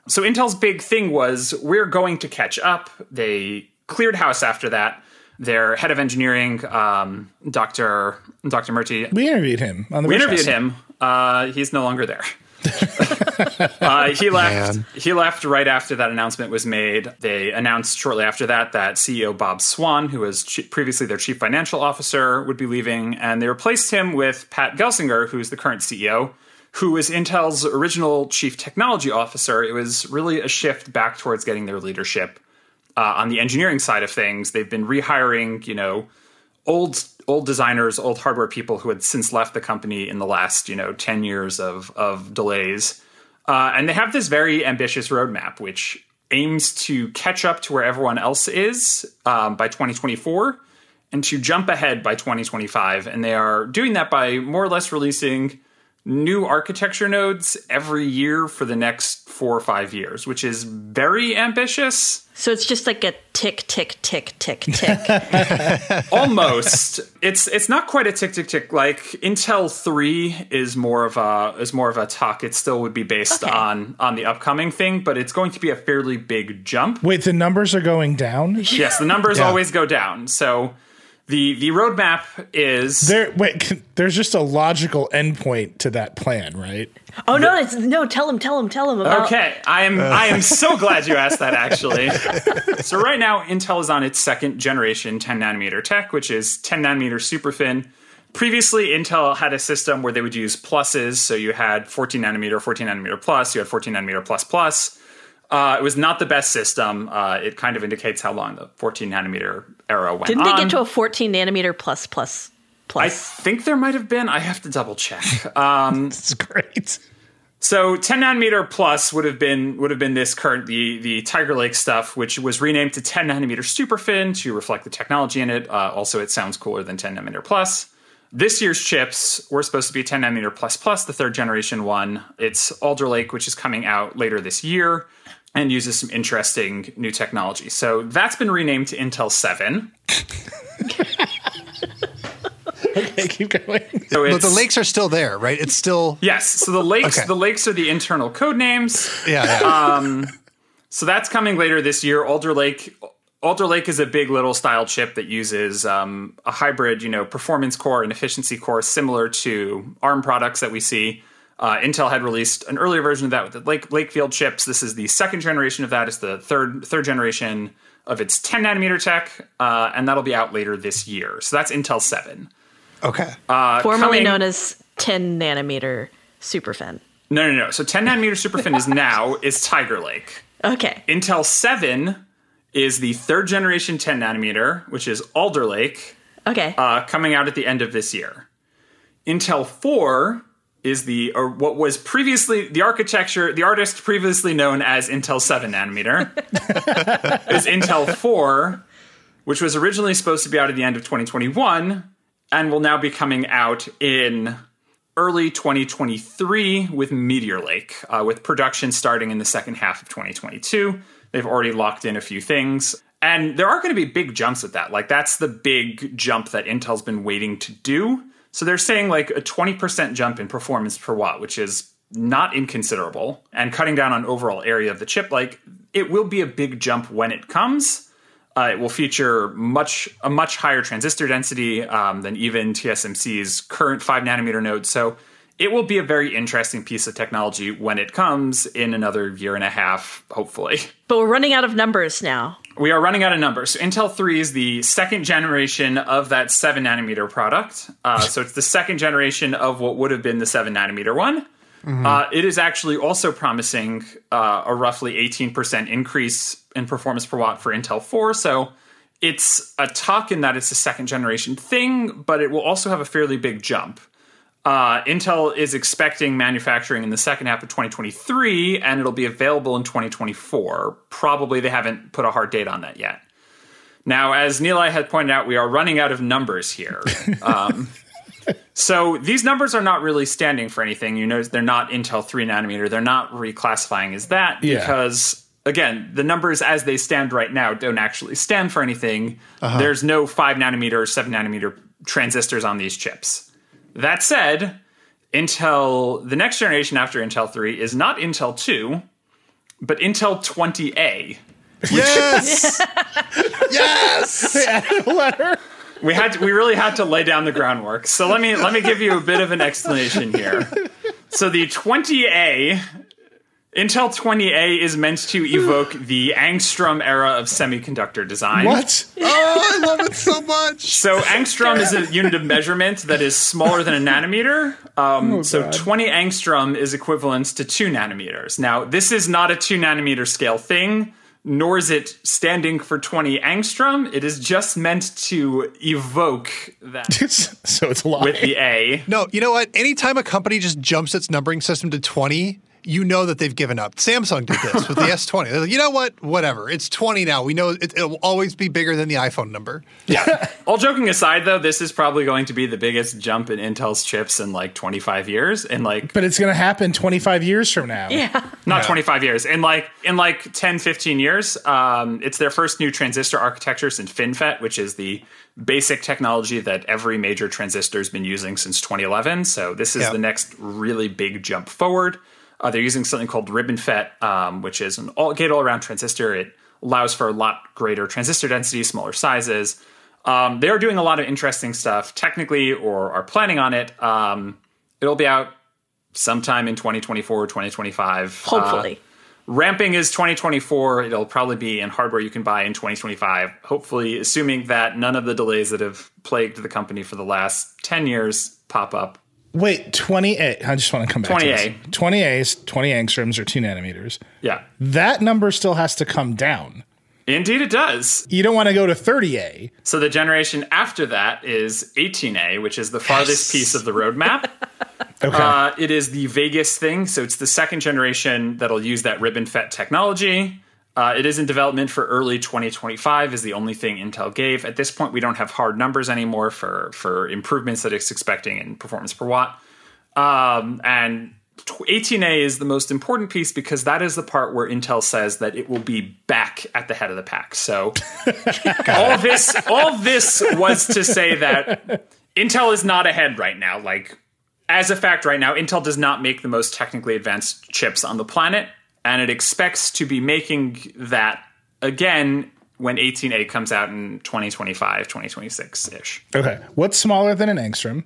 So Intel's big thing was, we're going to catch up. They cleared house after that. Their head of engineering, um, Doctor Doctor Murthy. We interviewed him on the We interviewed him. Uh, he's no longer there. uh, he left. Man. He left right after that announcement was made. They announced shortly after that that C E O Bob Swan, who was ch- previously their chief financial officer, would be leaving. And they replaced him with Pat Gelsinger, who's the current C E O, who was Intel's original chief technology officer. It was really a shift back towards getting their leadership uh, on the engineering side of things. They've been rehiring, you know, old old designers, old hardware people who had since left the company in the last, you know, ten years of, of delays. Uh, and they have this very ambitious roadmap, which aims to catch up to where everyone else is um, by twenty twenty-four and to jump ahead by twenty twenty-five. And they are doing that by more or less releasing new architecture nodes every year for the next four or five years, which is very ambitious. So it's just like a tick, tick, tick, tick, tick. Almost. It's it's not quite a tick, tick, tick. Like, Intel three is more of a is more of a tuck. It still would be based okay. on on the upcoming thing, but it's going to be a fairly big jump. Wait, the numbers are going down? Yes, the numbers yeah. always go down. So The the roadmap is there. Wait, there's just a logical endpoint to that plan, right? Oh no, it's, no! Tell him, tell him, tell him about. Okay, I am uh. I am so glad you asked that. Actually, so right now Intel is on its second generation ten nanometer tech, which is ten nanometer super thin. Previously, Intel had a system where they would use pluses, so you had fourteen nanometer, fourteen nanometer plus, you had fourteen nanometer plus plus. Uh, it was not the best system. Uh, it kind of indicates how long the fourteen nanometer era went on. Didn't they get to a fourteen nanometer plus, plus, plus? I think there might have been. I have to double check. Um, That's great. So ten nanometer plus would have been would have been this current, the, the Tiger Lake stuff, which was renamed to ten nanometer super thin to reflect the technology in it. Uh, also, it sounds cooler than ten nanometer plus. This year's chips were supposed to be ten nanometer plus plus, the third generation one. It's Alder Lake, which is coming out later this year and uses some interesting new technology. So that's been renamed to Intel seven. Okay, keep going. So but the lakes are still there, right? It's still... Yes, so the lakes okay. the lakes are the internal code names. Yeah. yeah. Um, so that's coming later this year. Alder Lake... Alder Lake is a big little style chip that uses um, a hybrid, you know, performance core and efficiency core similar to ARM products that we see. Uh, Intel had released an earlier version of that with the Lake Lakefield chips. This is the second generation of that. It's the third third generation of its ten nanometer tech, uh, and that'll be out later this year. So that's Intel seven. Okay. Uh, Formerly coming, known as ten nanometer SuperFin. No, no, no. So ten nanometer SuperFin is now is Tiger Lake. Okay. Intel seven is the third generation ten nanometer, which is Alder Lake, okay, uh, coming out at the end of this year. Intel four is the or what was previously the architecture, the artist previously known as Intel seven nanometer, is Intel four, which was originally supposed to be out at the end of twenty twenty-one and will now be coming out in early twenty twenty-three with Meteor Lake, uh, with production starting in the second half of twenty twenty-two. They've already locked in a few things. And there are going to be big jumps with that. Like, that's the big jump that Intel's been waiting to do. So they're saying like a twenty percent jump in performance per watt, which is not inconsiderable, and cutting down on overall area of the chip. Like, it will be a big jump when it comes. Uh, it will feature much a much higher transistor density um, than even T S M C's current five nanometer node. So it will be a very interesting piece of technology when it comes in another year and a half, hopefully. But we're running out of numbers now. We are running out of numbers. So Intel three is the second generation of that seven nanometer product. Uh, so it's the second generation of what would have been the seven nanometer one. Mm-hmm. Uh, it is actually also promising uh, a roughly eighteen percent increase in performance per watt for Intel four. So it's a talk in that it's a second generation thing, but it will also have a fairly big jump. Uh, Intel is expecting manufacturing in the second half of twenty twenty-three, and it'll be available in twenty twenty-four. Probably they haven't put a hard date on that yet. Now, as Neelai had pointed out, we are running out of numbers here. Um So these numbers are not really standing for anything. You notice they're not Intel three nanometer. They're not reclassifying as that yeah. because, again, the numbers as they stand right now don't actually stand for anything. Uh-huh. There's no five nanometer or seven nanometer transistors on these chips. That said, Intel, the next generation after Intel three is not Intel two, but Intel twenty A. Yes! Yes! They added a letter. We had to, we really had to lay down the groundwork. So let me let me give you a bit of an explanation here. So the twenty A, Intel twenty A is meant to evoke the Angstrom era of semiconductor design. What? Oh, I love it so much. So Angstrom is a unit of measurement that is smaller than a nanometer. Um, oh, so God. twenty angstrom is equivalent to two nanometers. Now, this is not a two nanometer scale thing. Nor is it standing for twenty angstrom. It is just meant to evoke that. So it's a lie. With the A. No, you know what? Anytime a company just jumps its numbering system to twenty, you know that they've given up. Samsung did this with the S twenty. They're like, you know what? Whatever. It's twenty now. We know it, it'll always be bigger than the iPhone number. Yeah. All joking aside, though, this is probably going to be the biggest jump in Intel's chips in like twenty-five years. And like, but it's going to happen twenty-five years from now. Yeah. Not no. twenty-five years. In like in like ten, fifteen years, um, it's their first new transistor architectures in FinFET, which is the basic technology that every major transistor has been using since twenty eleven. So this is yeah. the next really big jump forward. Uh, they're using something called RibbonFET, um, which is an all, gate-all-around transistor. It allows for a lot greater transistor density, smaller sizes. Um, they're doing a lot of interesting stuff technically or are planning on it. Um, it'll be out sometime in twenty twenty-four or twenty twenty-five. Hopefully. Uh, ramping is twenty twenty-four. It'll probably be in hardware you can buy in twenty twenty-five. Hopefully, assuming that none of the delays that have plagued the company for the last ten years pop up. Wait, twenty A. I just want to come back twenty A. To this. twenty A is twenty angstroms or two nanometers. Yeah. That number still has to come down. Indeed it does. You don't want to go to thirty A. So the generation after that is eighteen A, which is the farthest yes. piece of the roadmap. Okay. Uh, it is the Vegas thing. So it's the second generation that'll use that RibbonFET technology. Uh, it is in development for early twenty twenty-five is the only thing Intel gave. At this point, we don't have hard numbers anymore for, for improvements that it's expecting in performance per watt. Um, and eighteen A is the most important piece because that is the part where Intel says that it will be back at the head of the pack. So all this, all this was to say that Intel is not ahead right now. Like, as a fact right now, Intel does not make the most technically advanced chips on the planet. And it expects to be making that again when eighteen A comes out in twenty twenty-five, twenty twenty-six-ish. Okay. What's smaller than an angstrom?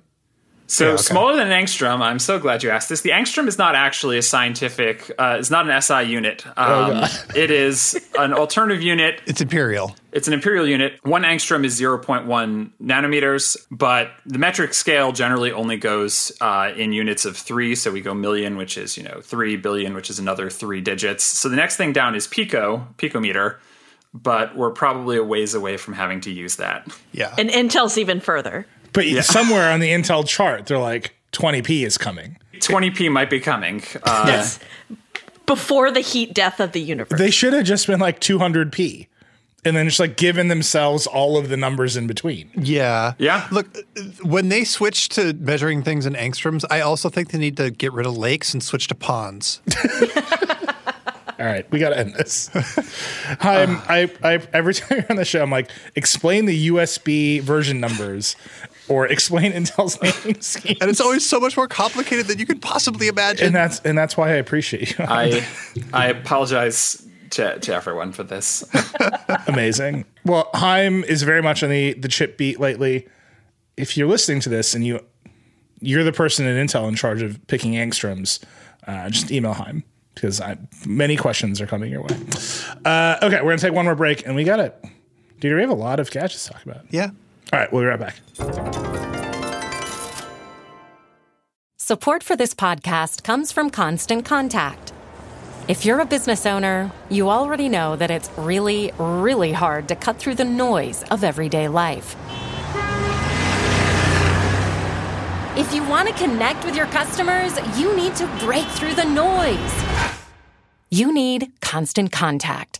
So yeah, okay. Smaller than an angstrom, I'm so glad you asked this. The angstrom is not actually a scientific, uh, it's not an S I unit. Um, oh, it is an alternative unit. It's imperial. It's an imperial unit. One angstrom is zero point one nanometers, but the metric scale generally only goes uh, in units of three. So we go million, which is, you know, three billion, which is another three digits. So the next thing down is pico, picometer, but we're probably a ways away from having to use that. Yeah. And Intel's even further. But yeah. somewhere on the Intel chart, they're like, twenty P is coming. twenty P might be coming. Uh, yes. Before the heat death of the universe. They should have just been like two hundred P and then just like given themselves all of the numbers in between. Yeah. Yeah. Look, when they switch to measuring things in angstroms, I also think they need to get rid of lakes and switch to ponds. All right, we got to end this. I'm, I, I, every time you're on the show, I'm like, explain the U S B version numbers or explain Intel's naming schemes. And it's always so much more complicated than you could possibly imagine. And that's and that's why I appreciate you. I I apologize to, to everyone for this. Amazing. Well, Chaim is very much on the, the chip beat lately. If you're listening to this and you, you're the person at Intel in charge of picking angstroms, uh, just email Chaim because I, many questions are coming your way. Uh, okay, we're going to take one more break, and we got it. Dude, we have a lot of gadgets to talk about. Yeah. All right, we'll be right back. Support for this podcast comes from Constant Contact. If you're a business owner, you already know that it's really, really hard to cut through the noise of everyday life. If you want to connect with your customers, you need to break through the noise. You need Constant Contact.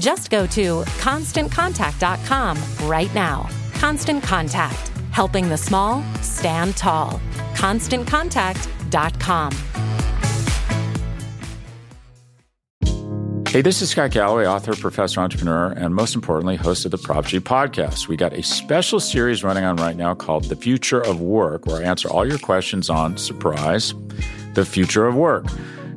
Just go to constant contact dot com right now. Constant Contact, helping the small stand tall. constant contact dot com. Hey, this is Scott Galloway, author, professor, entrepreneur, and most importantly, host of the Prop G podcast. We got a special series running on right now called The Future of Work, where I answer all your questions on, surprise, the future of work.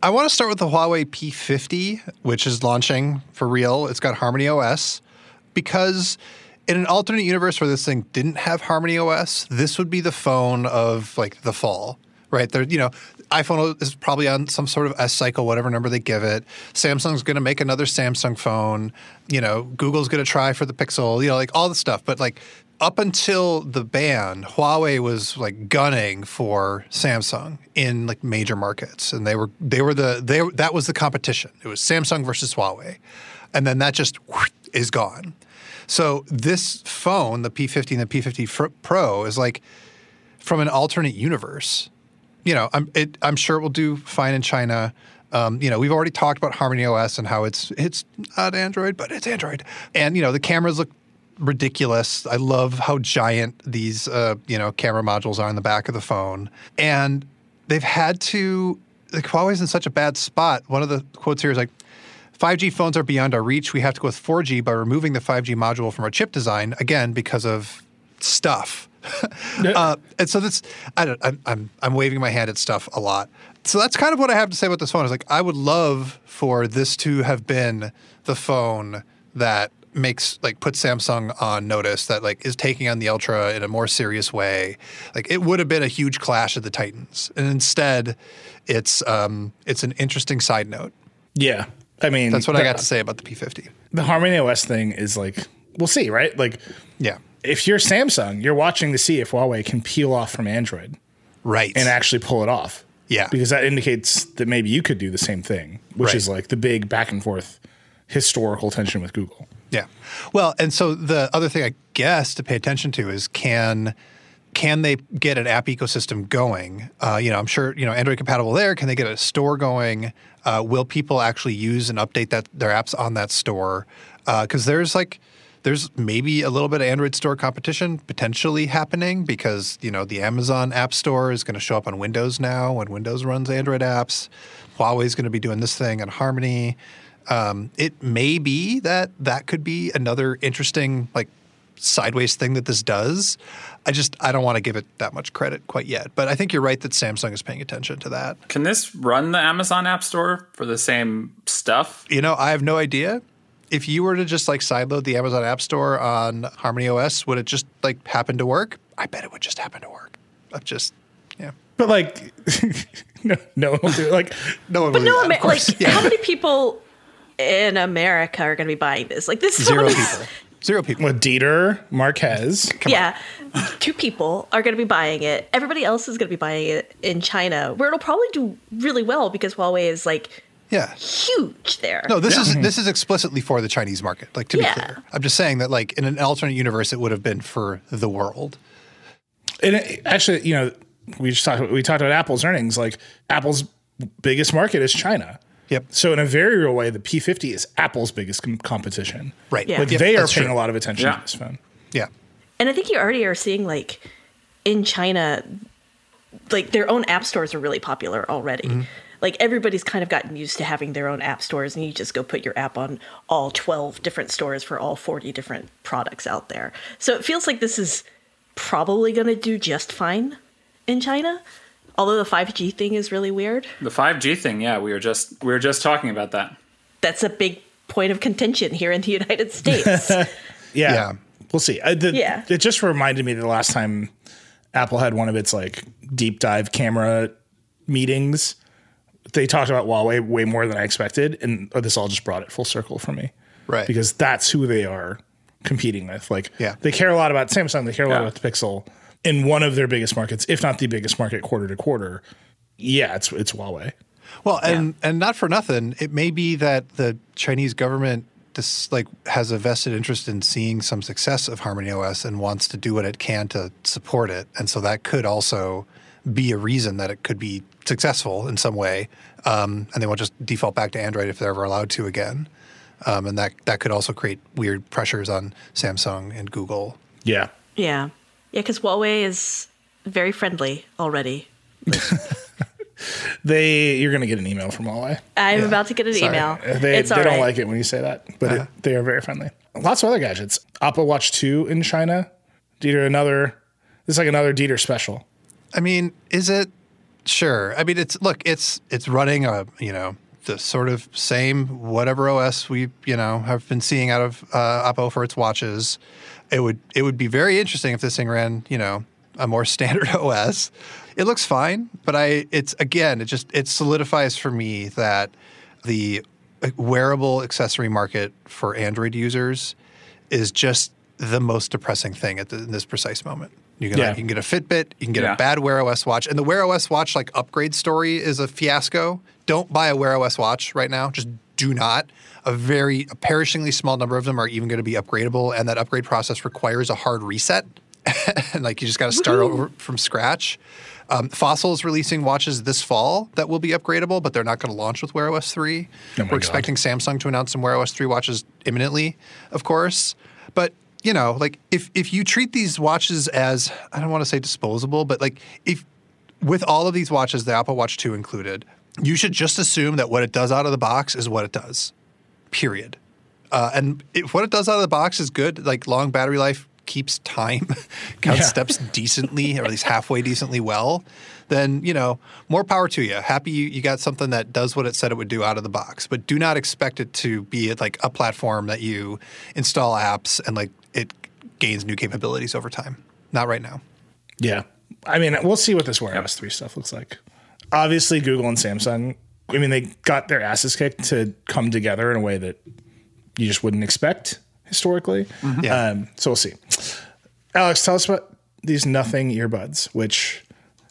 I want to start with the Huawei P fifty, which is launching for real. It's got Harmony O S, because in an alternate universe where this thing didn't have Harmony O S, this would be the phone of like the fall, right? There, you know, iPhone is probably on some sort of S cycle, whatever number they give it. Samsung's going to make another Samsung phone. You know, Google's going to try for the Pixel. You know, like all the stuff, but like. Up until the ban, Huawei was like gunning for Samsung in like major markets, and they were they were the they that was the competition. It was Samsung versus Huawei, and then that just whoosh, is gone. So this phone, the P fifty and the P fifty Pro, is like from an alternate universe. You know, I'm it, I'm sure it will do fine in China. Um, you know, we've already talked about Harmony O S and how it's it's not Android, but it's Android, and you know the cameras look ridiculous. I love how giant these, uh, you know, camera modules are on the back of the phone. And they've had to, like, Huawei's in such a bad spot. One of the quotes here is like, five G phones are beyond our reach. We have to go with four G by removing the five G module from our chip design, again, because of stuff. Yep. uh, and so that's, I don't, I'm, I'm, I'm waving my hand at stuff a lot. So that's kind of what I have to say about this phone. Is like, I would love for this to have been the phone that makes like put Samsung on notice, that like is taking on the Ultra in a more serious way. Like it would have been a huge clash of the titans, and instead, it's um it's an interesting side note. Yeah, I mean that's what the, I got to say about the P fifty. The Harmony O S thing is like we'll see, right? Like yeah, if you're Samsung, you're watching to see if Huawei can peel off from Android, right, and actually pull it off. Yeah, because that indicates that maybe you could do the same thing, which right. is like the big back and forth historical tension with Google. Yeah. Well, and so the other thing I guess to pay attention to is can can they get an app ecosystem going? Uh, you know, I'm sure, you know, Android compatible there. Can they get a store going? Uh, will people actually use and update that their apps on that store? Because uh, there's like there's maybe a little bit of Android store competition potentially happening because, you know, the Amazon App Store is going to show up on Windows now when Windows runs Android apps. Huawei's going to be doing this thing on Harmony. Um, it may be that that could be another interesting, like, sideways thing that this does. I just – I don't want to give it that much credit quite yet. But I think you're right that Samsung is paying attention to that. Can this run the Amazon App Store for the same stuff? You know, I have no idea. If you were to just, like, sideload the Amazon App Store on Harmony O S, would it just, like, happen to work? I bet it would just happen to work. I'm just – yeah. But, like, no, no one will do it. Like, no one will do that, of course. But no, like, yeah. How many people – in America are going to be buying this? Like this Zero people. Zero people. Well, Dieter, Marquez. Come yeah. on. Two people are going to be buying it. Everybody else is going to be buying it in China, where it'll probably do really well because Huawei is like yeah. huge there. No, this yeah. is mm-hmm. this is explicitly for the Chinese market, like to yeah. be clear. I'm just saying that like in an alternate universe, it would have been for the world. And it, actually, you know, we just talked we talked about Apple's earnings. Like Apple's biggest market is China. Yep. So in a very real way, the P fifty is Apple's biggest com- competition. Right. Yeah. Like yep, they are paying true. a lot of attention yeah. to this phone. Yeah. And I think you already are seeing like in China, like their own app stores are really popular already. Mm-hmm. Like everybody's kind of gotten used to having their own app stores, and you just go put your app on all twelve different stores for all forty different products out there. So it feels like this is probably going to do just fine in China. Although the five G thing is really weird. The five G thing, yeah, we were just we were just talking about that. That's a big point of contention here in the United States. yeah. yeah, we'll see. I, the, yeah. It just reminded me the last time Apple had one of its like deep dive camera meetings. They talked about Huawei way more than I expected, and this all just brought it full circle for me. Right, because that's who they are competing with. Like, yeah. they care a lot about Samsung. They care a lot yeah. about the Pixel. In one of their biggest markets, if not the biggest market quarter to quarter, yeah, it's it's Huawei. Well, and yeah. and not for nothing, it may be that the Chinese government just like has a vested interest in seeing some success of Harmony O S and wants to do what it can to support it, and so that could also be a reason that it could be successful in some way, um, and they won't just default back to Android if they're ever allowed to again, um, and that that could also create weird pressures on Samsung and Google. Yeah. Yeah. Yeah, because Huawei is very friendly already. they, you're going to get an email from Huawei. I'm yeah. about to get an Sorry. email. They, it's they all don't right. like it when you say that, but uh-huh. it, they are very friendly. Lots of other gadgets. Apple Watch two in China. Dieter, another. This is like another Dieter special. I mean, is it? Sure. I mean, it's look, it's it's running a you know the sort of same whatever O S we you know have been seeing out of uh, Oppo for its watches. It would it would be very interesting if this thing ran, you know, a more standard O S. It looks fine, but I it's again, it just it solidifies for me that the wearable accessory market for Android users is just the most depressing thing at the, in this precise moment. You can yeah. like, you can get a Fitbit, you can get yeah. a bad Wear O S watch, and the Wear O S watch like upgrade story is a fiasco. Don't buy a Wear O S watch right now. Just do not. A very a perishingly small number of them are even going to be upgradable, and that upgrade process requires a hard reset. And like you just got to start Woo-hoo. over from scratch. Um, Fossil is releasing watches this fall that will be upgradable, but they're not going to launch with Wear O S three. Oh We're God. expecting Samsung to announce some Wear O S three watches imminently, of course. But you know, like if if you treat these watches as I don't want to say disposable, but like if with all of these watches, the Apple Watch two included, you should just assume that what it does out of the box is what it does. Period. Uh, and it, what it does out of the box is good. Like long battery life, keeps time, counts yeah. steps decently, or at least halfway decently well. Then, you know, more power to you. Happy you, you got something that does what it said it would do out of the box. But do not expect it to be like a platform that you install apps and like it gains new capabilities over time. Not right now. Yeah. I mean, we'll see what this Wear O S three stuff looks like. Obviously, Google and Samsung. I mean, they got their asses kicked to come together in a way that you just wouldn't expect historically. Mm-hmm. Yeah. Um, so we'll see. Alex, tell us about these Nothing earbuds, which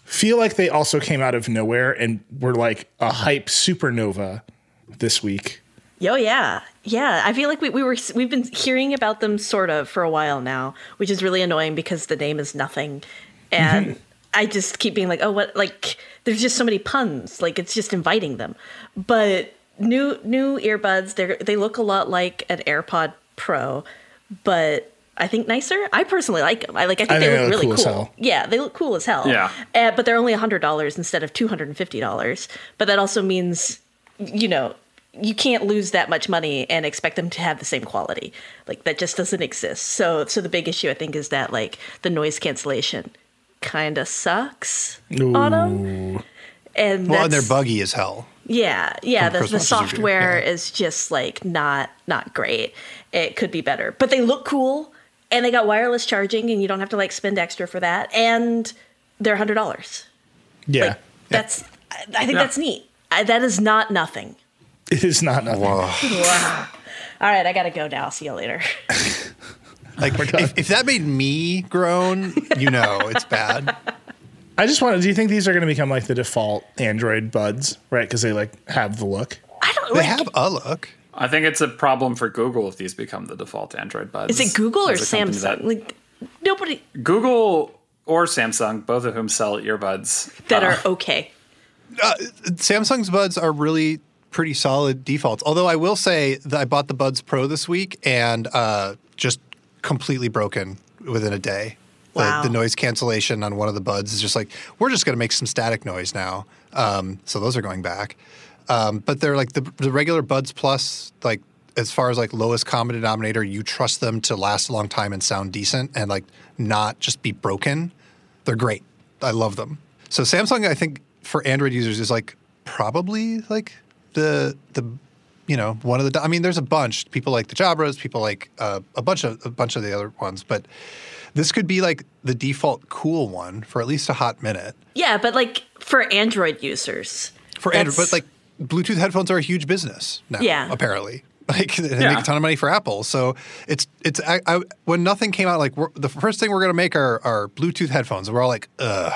feel like they also came out of nowhere and were like a hype supernova this week. Oh, yeah. Yeah. I feel like we, we were, we've been hearing about them sort of for a while now, which is really annoying because the name is Nothing. And mm-hmm. I just keep being like, oh, what? Like, there's just so many puns. Like, it's just inviting them. But new new earbuds, they they look a lot like an AirPod Pro, but I think nicer. I personally like them. I like. I think I they, think look they look really cool. cool. Yeah, they look cool as hell. Yeah. Uh, but they're only one hundred dollars instead of two hundred fifty dollars. But that also means, you know, you can't lose that much money and expect them to have the same quality. Like, that just doesn't exist. So, so the big issue, I think, is that, like, the noise cancellation kind of sucks Ooh. on them, and well, and they're buggy as hell. Yeah, yeah. The, the software yeah. is just like not not great. It could be better, but they look cool, and they got wireless charging, and you don't have to like spend extra for that. And they're a hundred dollars. Yeah, like, yeah, that's. I think yeah. that's neat. I, that is not Nothing. It is not Nothing. Wow. All right, I gotta go now. See you later. Like, if, if that made me groan, you know it's bad. I just want to, do you think these are going to become like the default Android buds, right? Because they like have the look. I don't They like, have a look. I think it's a problem for Google if these become the default Android buds. Is it Google or Samsung? That, like nobody. Google or Samsung, both of whom sell earbuds. That uh, are okay. Uh, Samsung's buds are really pretty solid defaults. Although I will say that I bought the Buds Pro this week and uh, just completely broken within a day. Wow. The, the noise cancellation on one of the buds is just like, we're just going to make some static noise now. Um, so those are going back. Um, but they're like the, the regular Buds Plus, like as far as like lowest common denominator, you trust them to last a long time and sound decent and like not just be broken. They're great. I love them. So Samsung, I think for Android users is like probably like the, the, you know, one of the, I mean, there's a bunch people like the Jabras, people like uh, a bunch of, a bunch of the other ones, but this could be like the default cool one for at least a hot minute. Yeah. But like for Android users, for Android, but like, Bluetooth headphones are a huge business now, yeah. apparently. Like, they yeah. make a ton of money for Apple. So it's – it's I, I, when nothing came out, like, we're, the first thing we're going to make are, are Bluetooth headphones. And we're all like, ugh.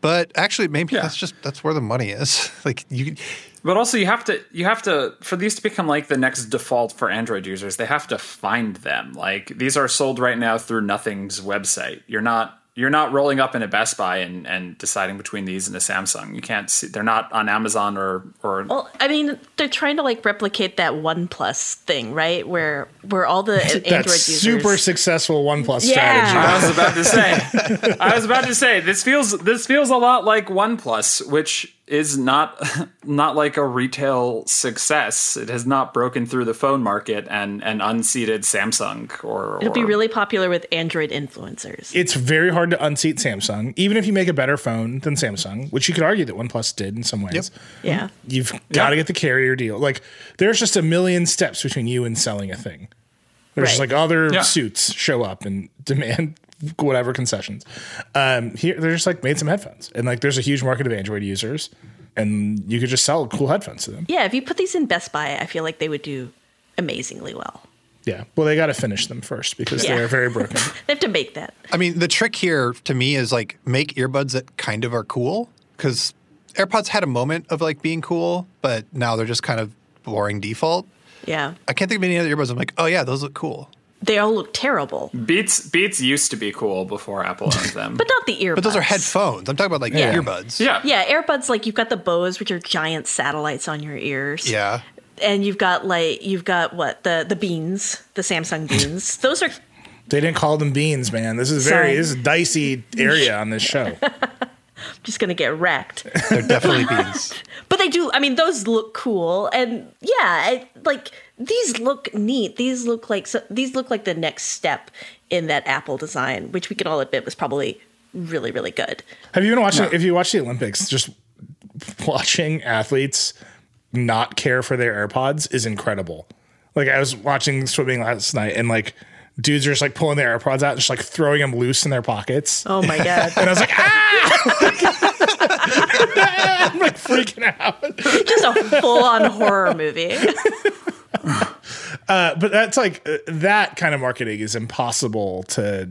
But actually, maybe yeah. that's just – that's where the money is. Like, you – But also, you have to – you have to – for these to become, like, the next default for Android users, they have to find them. Like, these are sold right now through Nothing's website. You're not – You're not rolling up in a Best Buy and, and deciding between these and a Samsung. You can't see, they're not on Amazon or, or. Well, I mean, they're trying to like replicate that OnePlus thing, right? Where, where all the Android that users. Super successful OnePlus yeah. strategy. I was about to say, I was about to say, this feels, this feels a lot like OnePlus, which is not, not like a retail success. It has not broken through the phone market and, and unseated Samsung. Or It'll or, be really popular with Android influencers. It's very hard to unseat Samsung, even if you make a better phone than Samsung, which you could argue that OnePlus did in some ways. Yep. Yeah. You've got to yep. get the carrier deal. Like, there's just a million steps between you and selling a thing. There's right. just like other yeah. suits show up and demand whatever concessions. Um, here they're just like made some headphones, and like there's a huge market of Android users, and you could just sell cool headphones to them. Yeah, if you put these in Best Buy, I feel like they would do amazingly well. Yeah, well, they got to finish them first because yeah. they are very broken. They have to make that. I mean, the trick here to me is like make earbuds that kind of are cool, because AirPods had a moment of like being cool, but now they're just kind of boring default. Yeah, I can't think of any other earbuds I'm like, oh yeah, those look cool. They all look terrible. Beats Beats used to be cool before Apple owned them. But not the earbuds. But those are headphones. I'm talking about like yeah. earbuds. Yeah. Yeah, earbuds, like you've got the Bose, which are giant satellites on your ears. Yeah. And you've got like, you've got what? The the beans, the Samsung beans. Those are. They didn't call them beans, man. This is very, Sorry. this is a dicey area on this show. I'm just going to get wrecked. They're definitely beans. But they do, I mean, those look cool. And yeah, I, like these look neat. These look like so, these look like the next step in that Apple design, which we can all admit was probably really, really good. Have you been watching, no. if you watch the Olympics, just watching athletes not care for their AirPods is incredible. Like I was watching swimming last night and like, dudes are just like pulling their AirPods out and just like throwing them loose in their pockets. Oh my God. And I was like, ah! I'm like freaking out. Just a full on horror movie. uh, but that's like, uh, that kind of marketing is impossible to,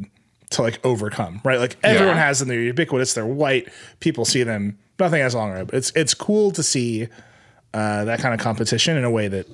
to like overcome, right? Like everyone yeah. has them. They're ubiquitous. They're white. People see them. Nothing has longer. But it's, it's cool to see uh, that kind of competition in a way that,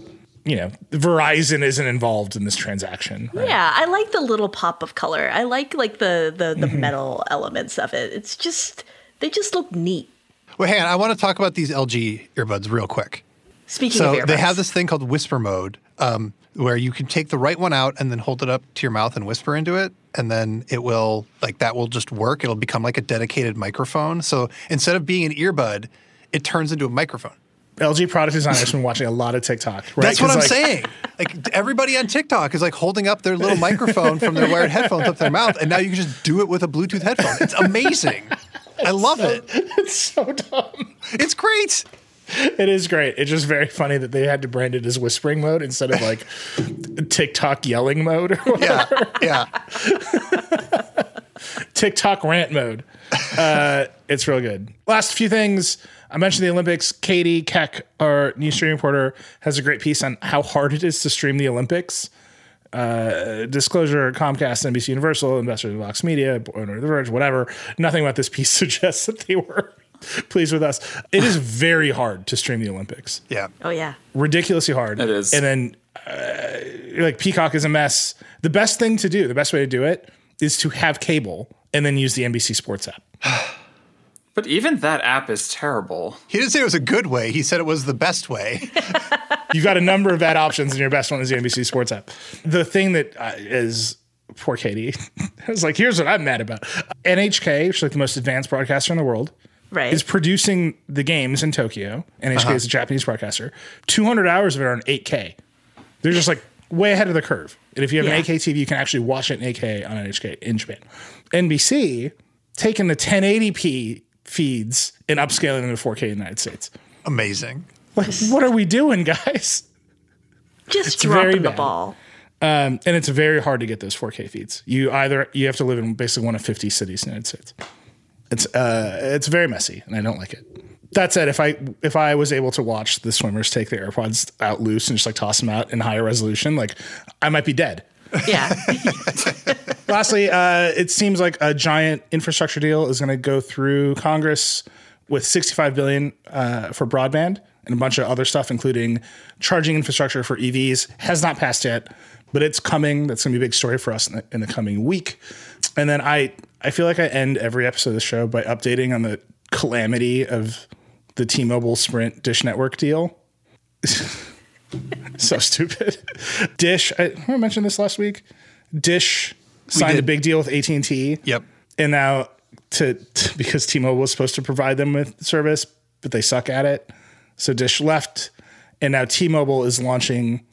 you know, Verizon isn't involved in this transaction. Right? Yeah, I like the little pop of color. I like like the the, the mm-hmm. metal elements of it. It's just they just look neat. Well, hang on, I want to talk about these L G earbuds real quick. Speaking so of earbuds, they have this thing called whisper mode, um, where you can take the right one out and then hold it up to your mouth and whisper into it, and then it will like that will just work. It'll become like a dedicated microphone. So instead of being an earbud, it turns into a microphone. L G product designers have been watching a lot of TikTok. Right? That's what I'm like, saying. Like everybody on TikTok is like holding up their little microphone from their wired headphones up their mouth, and now you can just do it with a Bluetooth headphone. It's amazing. I love so, it. It's so dumb. It's great. It is great. It's just very funny that they had to brand it as whispering mode instead of like TikTok yelling mode or whatever. Yeah. Yeah. TikTok rant mode. Uh, it's real good. Last few things. I mentioned the Olympics. Katie Keck, our new streaming reporter, has a great piece on how hard it is to stream the Olympics. Uh, disclosure, Comcast, N B C Universal, investors in Vox Media, owner of The Verge, whatever. Nothing about this piece suggests that they were pleased with us. It is very hard to stream the Olympics. Yeah. Oh, yeah. Ridiculously hard. It is. And then uh, like Peacock is a mess. The best thing to do, the best way to do it is to have cable and then use the N B C Sports app. But even that app is terrible. He didn't say it was a good way. He said it was the best way. You've got a number of bad options, and your best one is the N B C Sports app. The thing that uh, is, poor Katie, I was like, here's what I'm mad about. N H K, which is like the most advanced broadcaster in the world, right, is producing the games in Tokyo. N H K uh-huh. is a Japanese broadcaster. two hundred hours of it are in eight K. They're just like way ahead of the curve. And if you have yeah. an eight K T V, you can actually watch it in eight K on N H K in Japan. N B C, taking the ten eighty p feeds and upscaling them to four K in the United States. Amazing. Like, what are we doing, guys? Just it's dropping the ball. Um, and it's very hard to get those four K feeds. You either you have to live in basically one of fifty cities in the United States. It's uh, it's very messy, and I don't like it. That said, if I if I was able to watch the swimmers take their AirPods out loose and just like toss them out in higher resolution, like I might be dead. Yeah. Lastly, uh, it seems like a giant infrastructure deal is going to go through Congress with sixty-five billion dollars uh, for broadband and a bunch of other stuff, including charging infrastructure for E Vs. Has not passed yet, but it's coming. That's going to be a big story for us in the, in the coming week. And then I, I feel like I end every episode of the show by updating on the calamity of the T-Mobile Sprint Dish Network deal. So stupid. Dish, I, I mentioned this last week. Dish signed a big deal with A T and T. Yep. And now to, to because T-Mobile was supposed to provide them with service, but they suck at it. So Dish left, and now T-Mobile is launching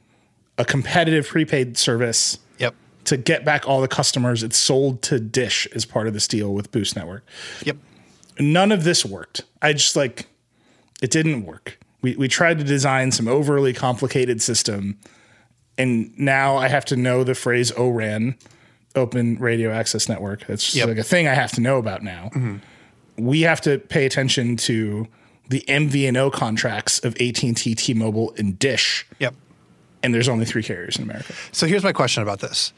a competitive prepaid service. Yep. To get back all the customers it sold to Dish as part of this deal with Boost Network. Yep. None of this worked. I just like it didn't work. We we tried to design some overly complicated system, and now I have to know the phrase O RAN, Open Radio Access Network. That's just yep. like a thing I have to know about now. Mm-hmm. We have to pay attention to the M V N O contracts of A T and T, T-Mobile, and Dish. Yep. And there's only three carriers in America. So here's my question about this.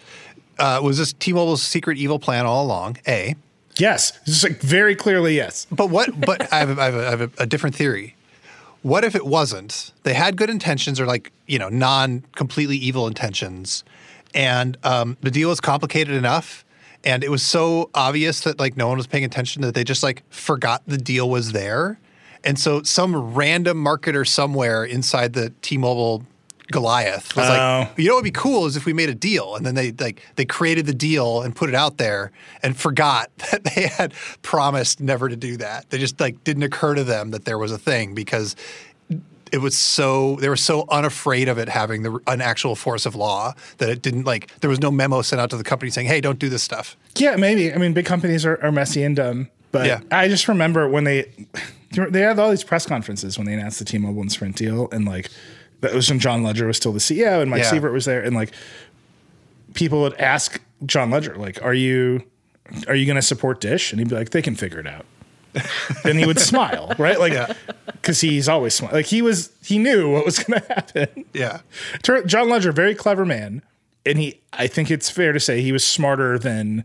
Uh, was this T-Mobile's secret evil plan all along, A? Yes. Just like very clearly yes. But what? But I have, I have, a, I have a, a different theory. What if it wasn't? They had good intentions or like, you know, non-completely evil intentions. And um, the deal was complicated enough. And it was so obvious that like no one was paying attention that they just like forgot the deal was there. And so some random marketer somewhere inside the T-Mobile Goliath was uh, like, you know what would be cool is if we made a deal. And then they like they created the deal and put it out there and forgot that they had promised never to do that. They just like didn't occur to them that there was a thing because it was so they were so unafraid of it having the, an actual force of law that it didn't like there was no memo sent out to the company saying, hey, don't do this stuff. Yeah, maybe. I mean, big companies are, are messy and dumb. But yeah. I just remember when they they had all these press conferences when they announced the T-Mobile and Sprint deal, and like that was when John Ledger was still the C E O and Mike yeah. Sievert was there, and like people would ask John Ledger, like, "Are you are you going to support Dish?" And he'd be like, "They can figure it out." And he would smile, right? Like, because yeah. he's always smiling. Like he was he knew what was going to happen. Yeah, John Ledger, very clever man, and he I think it's fair to say he was smarter than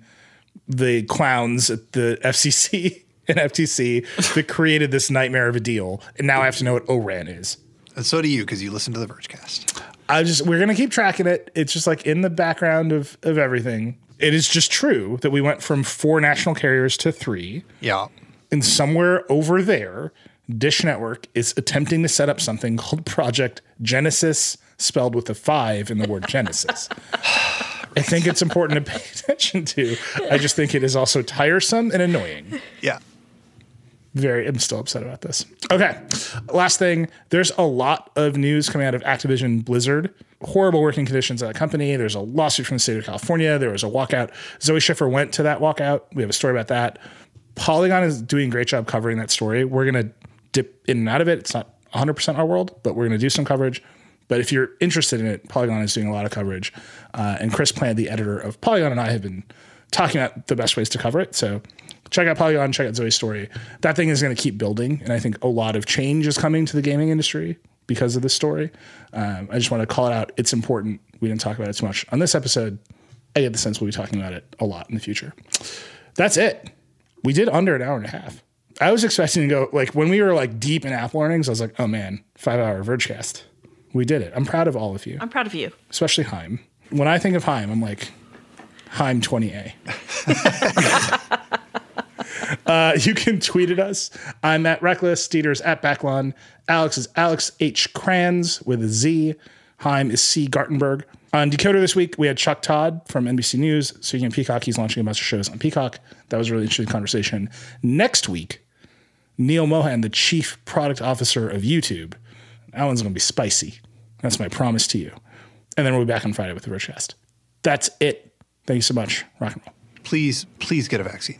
the clowns at the F C C and F T C that created this nightmare of a deal. And now I have to know what O RAN is. And so do you, because you listen to the Vergecast. I just, we're going to keep tracking it. It's just like in the background of, of everything. It is just true that we went from four national carriers to three. Yeah. And somewhere over there, Dish Network is attempting to set up something called Project Genesis, spelled with a five in the word Genesis. I think it's important to pay attention to. I just think it is also tiresome and annoying. Yeah. Very, I'm still upset about this. Okay. Last thing. There's a lot of news coming out of Activision Blizzard. Horrible working conditions at that company. There's a lawsuit from the state of California. There was a walkout. Zoe Schiffer went to that walkout. We have a story about that. Polygon is doing a great job covering that story. We're going to dip in and out of it. It's not one hundred percent our world, but we're going to do some coverage. But if you're interested in it, Polygon is doing a lot of coverage. Uh, and Chris Plant, the editor of Polygon, and I have been talking about the best ways to cover it. So check out Polygon, check out Zoe's story. That thing is going to keep building. And I think a lot of change is coming to the gaming industry because of this story. Um, I just want to call it out. It's important. we didn't talk about it too much on this episode. I get the sense we'll be talking about it a lot in the future. That's it. We did under an hour and a half. I was expecting to go, like, when we were, like, deep in app warnings, I was like, oh, man, five-hour Vergecast. We did it. I'm proud of all of you. I'm proud of you. Especially Chaim. When I think of Chaim, I'm like, Chaim twenty A. Uh, you can tweet at us. I'm at Reckless. Dieter's at Backlon. Alex is Alex H. Cranz with a Z. Chaim is C. Gartenberg. On Decoder this week, we had Chuck Todd from N B C News. Speaking of Peacock, he's launching a bunch of shows on Peacock. That was a really interesting conversation. Next week, Neil Mohan, the chief product officer of YouTube. That one's going to be spicy. That's my promise to you. And then we'll be back on Friday with the Vergecast. That's it. Thank you so much. Rock and roll. Please, please get a vaccine.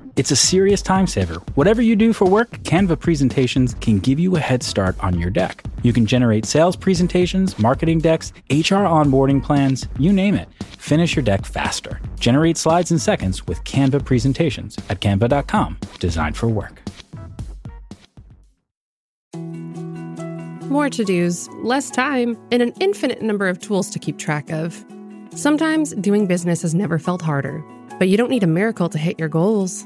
It's a serious time saver. Whatever you do for work, Canva presentations can give you a head start on your deck. You can generate sales presentations, marketing decks, H R onboarding plans, you name it. Finish your deck faster. Generate slides in seconds with Canva presentations at canva dot com. Designed for work. More to-dos, less time, and an infinite number of tools to keep track of. Sometimes doing business has never felt harder, but you don't need a miracle to hit your goals.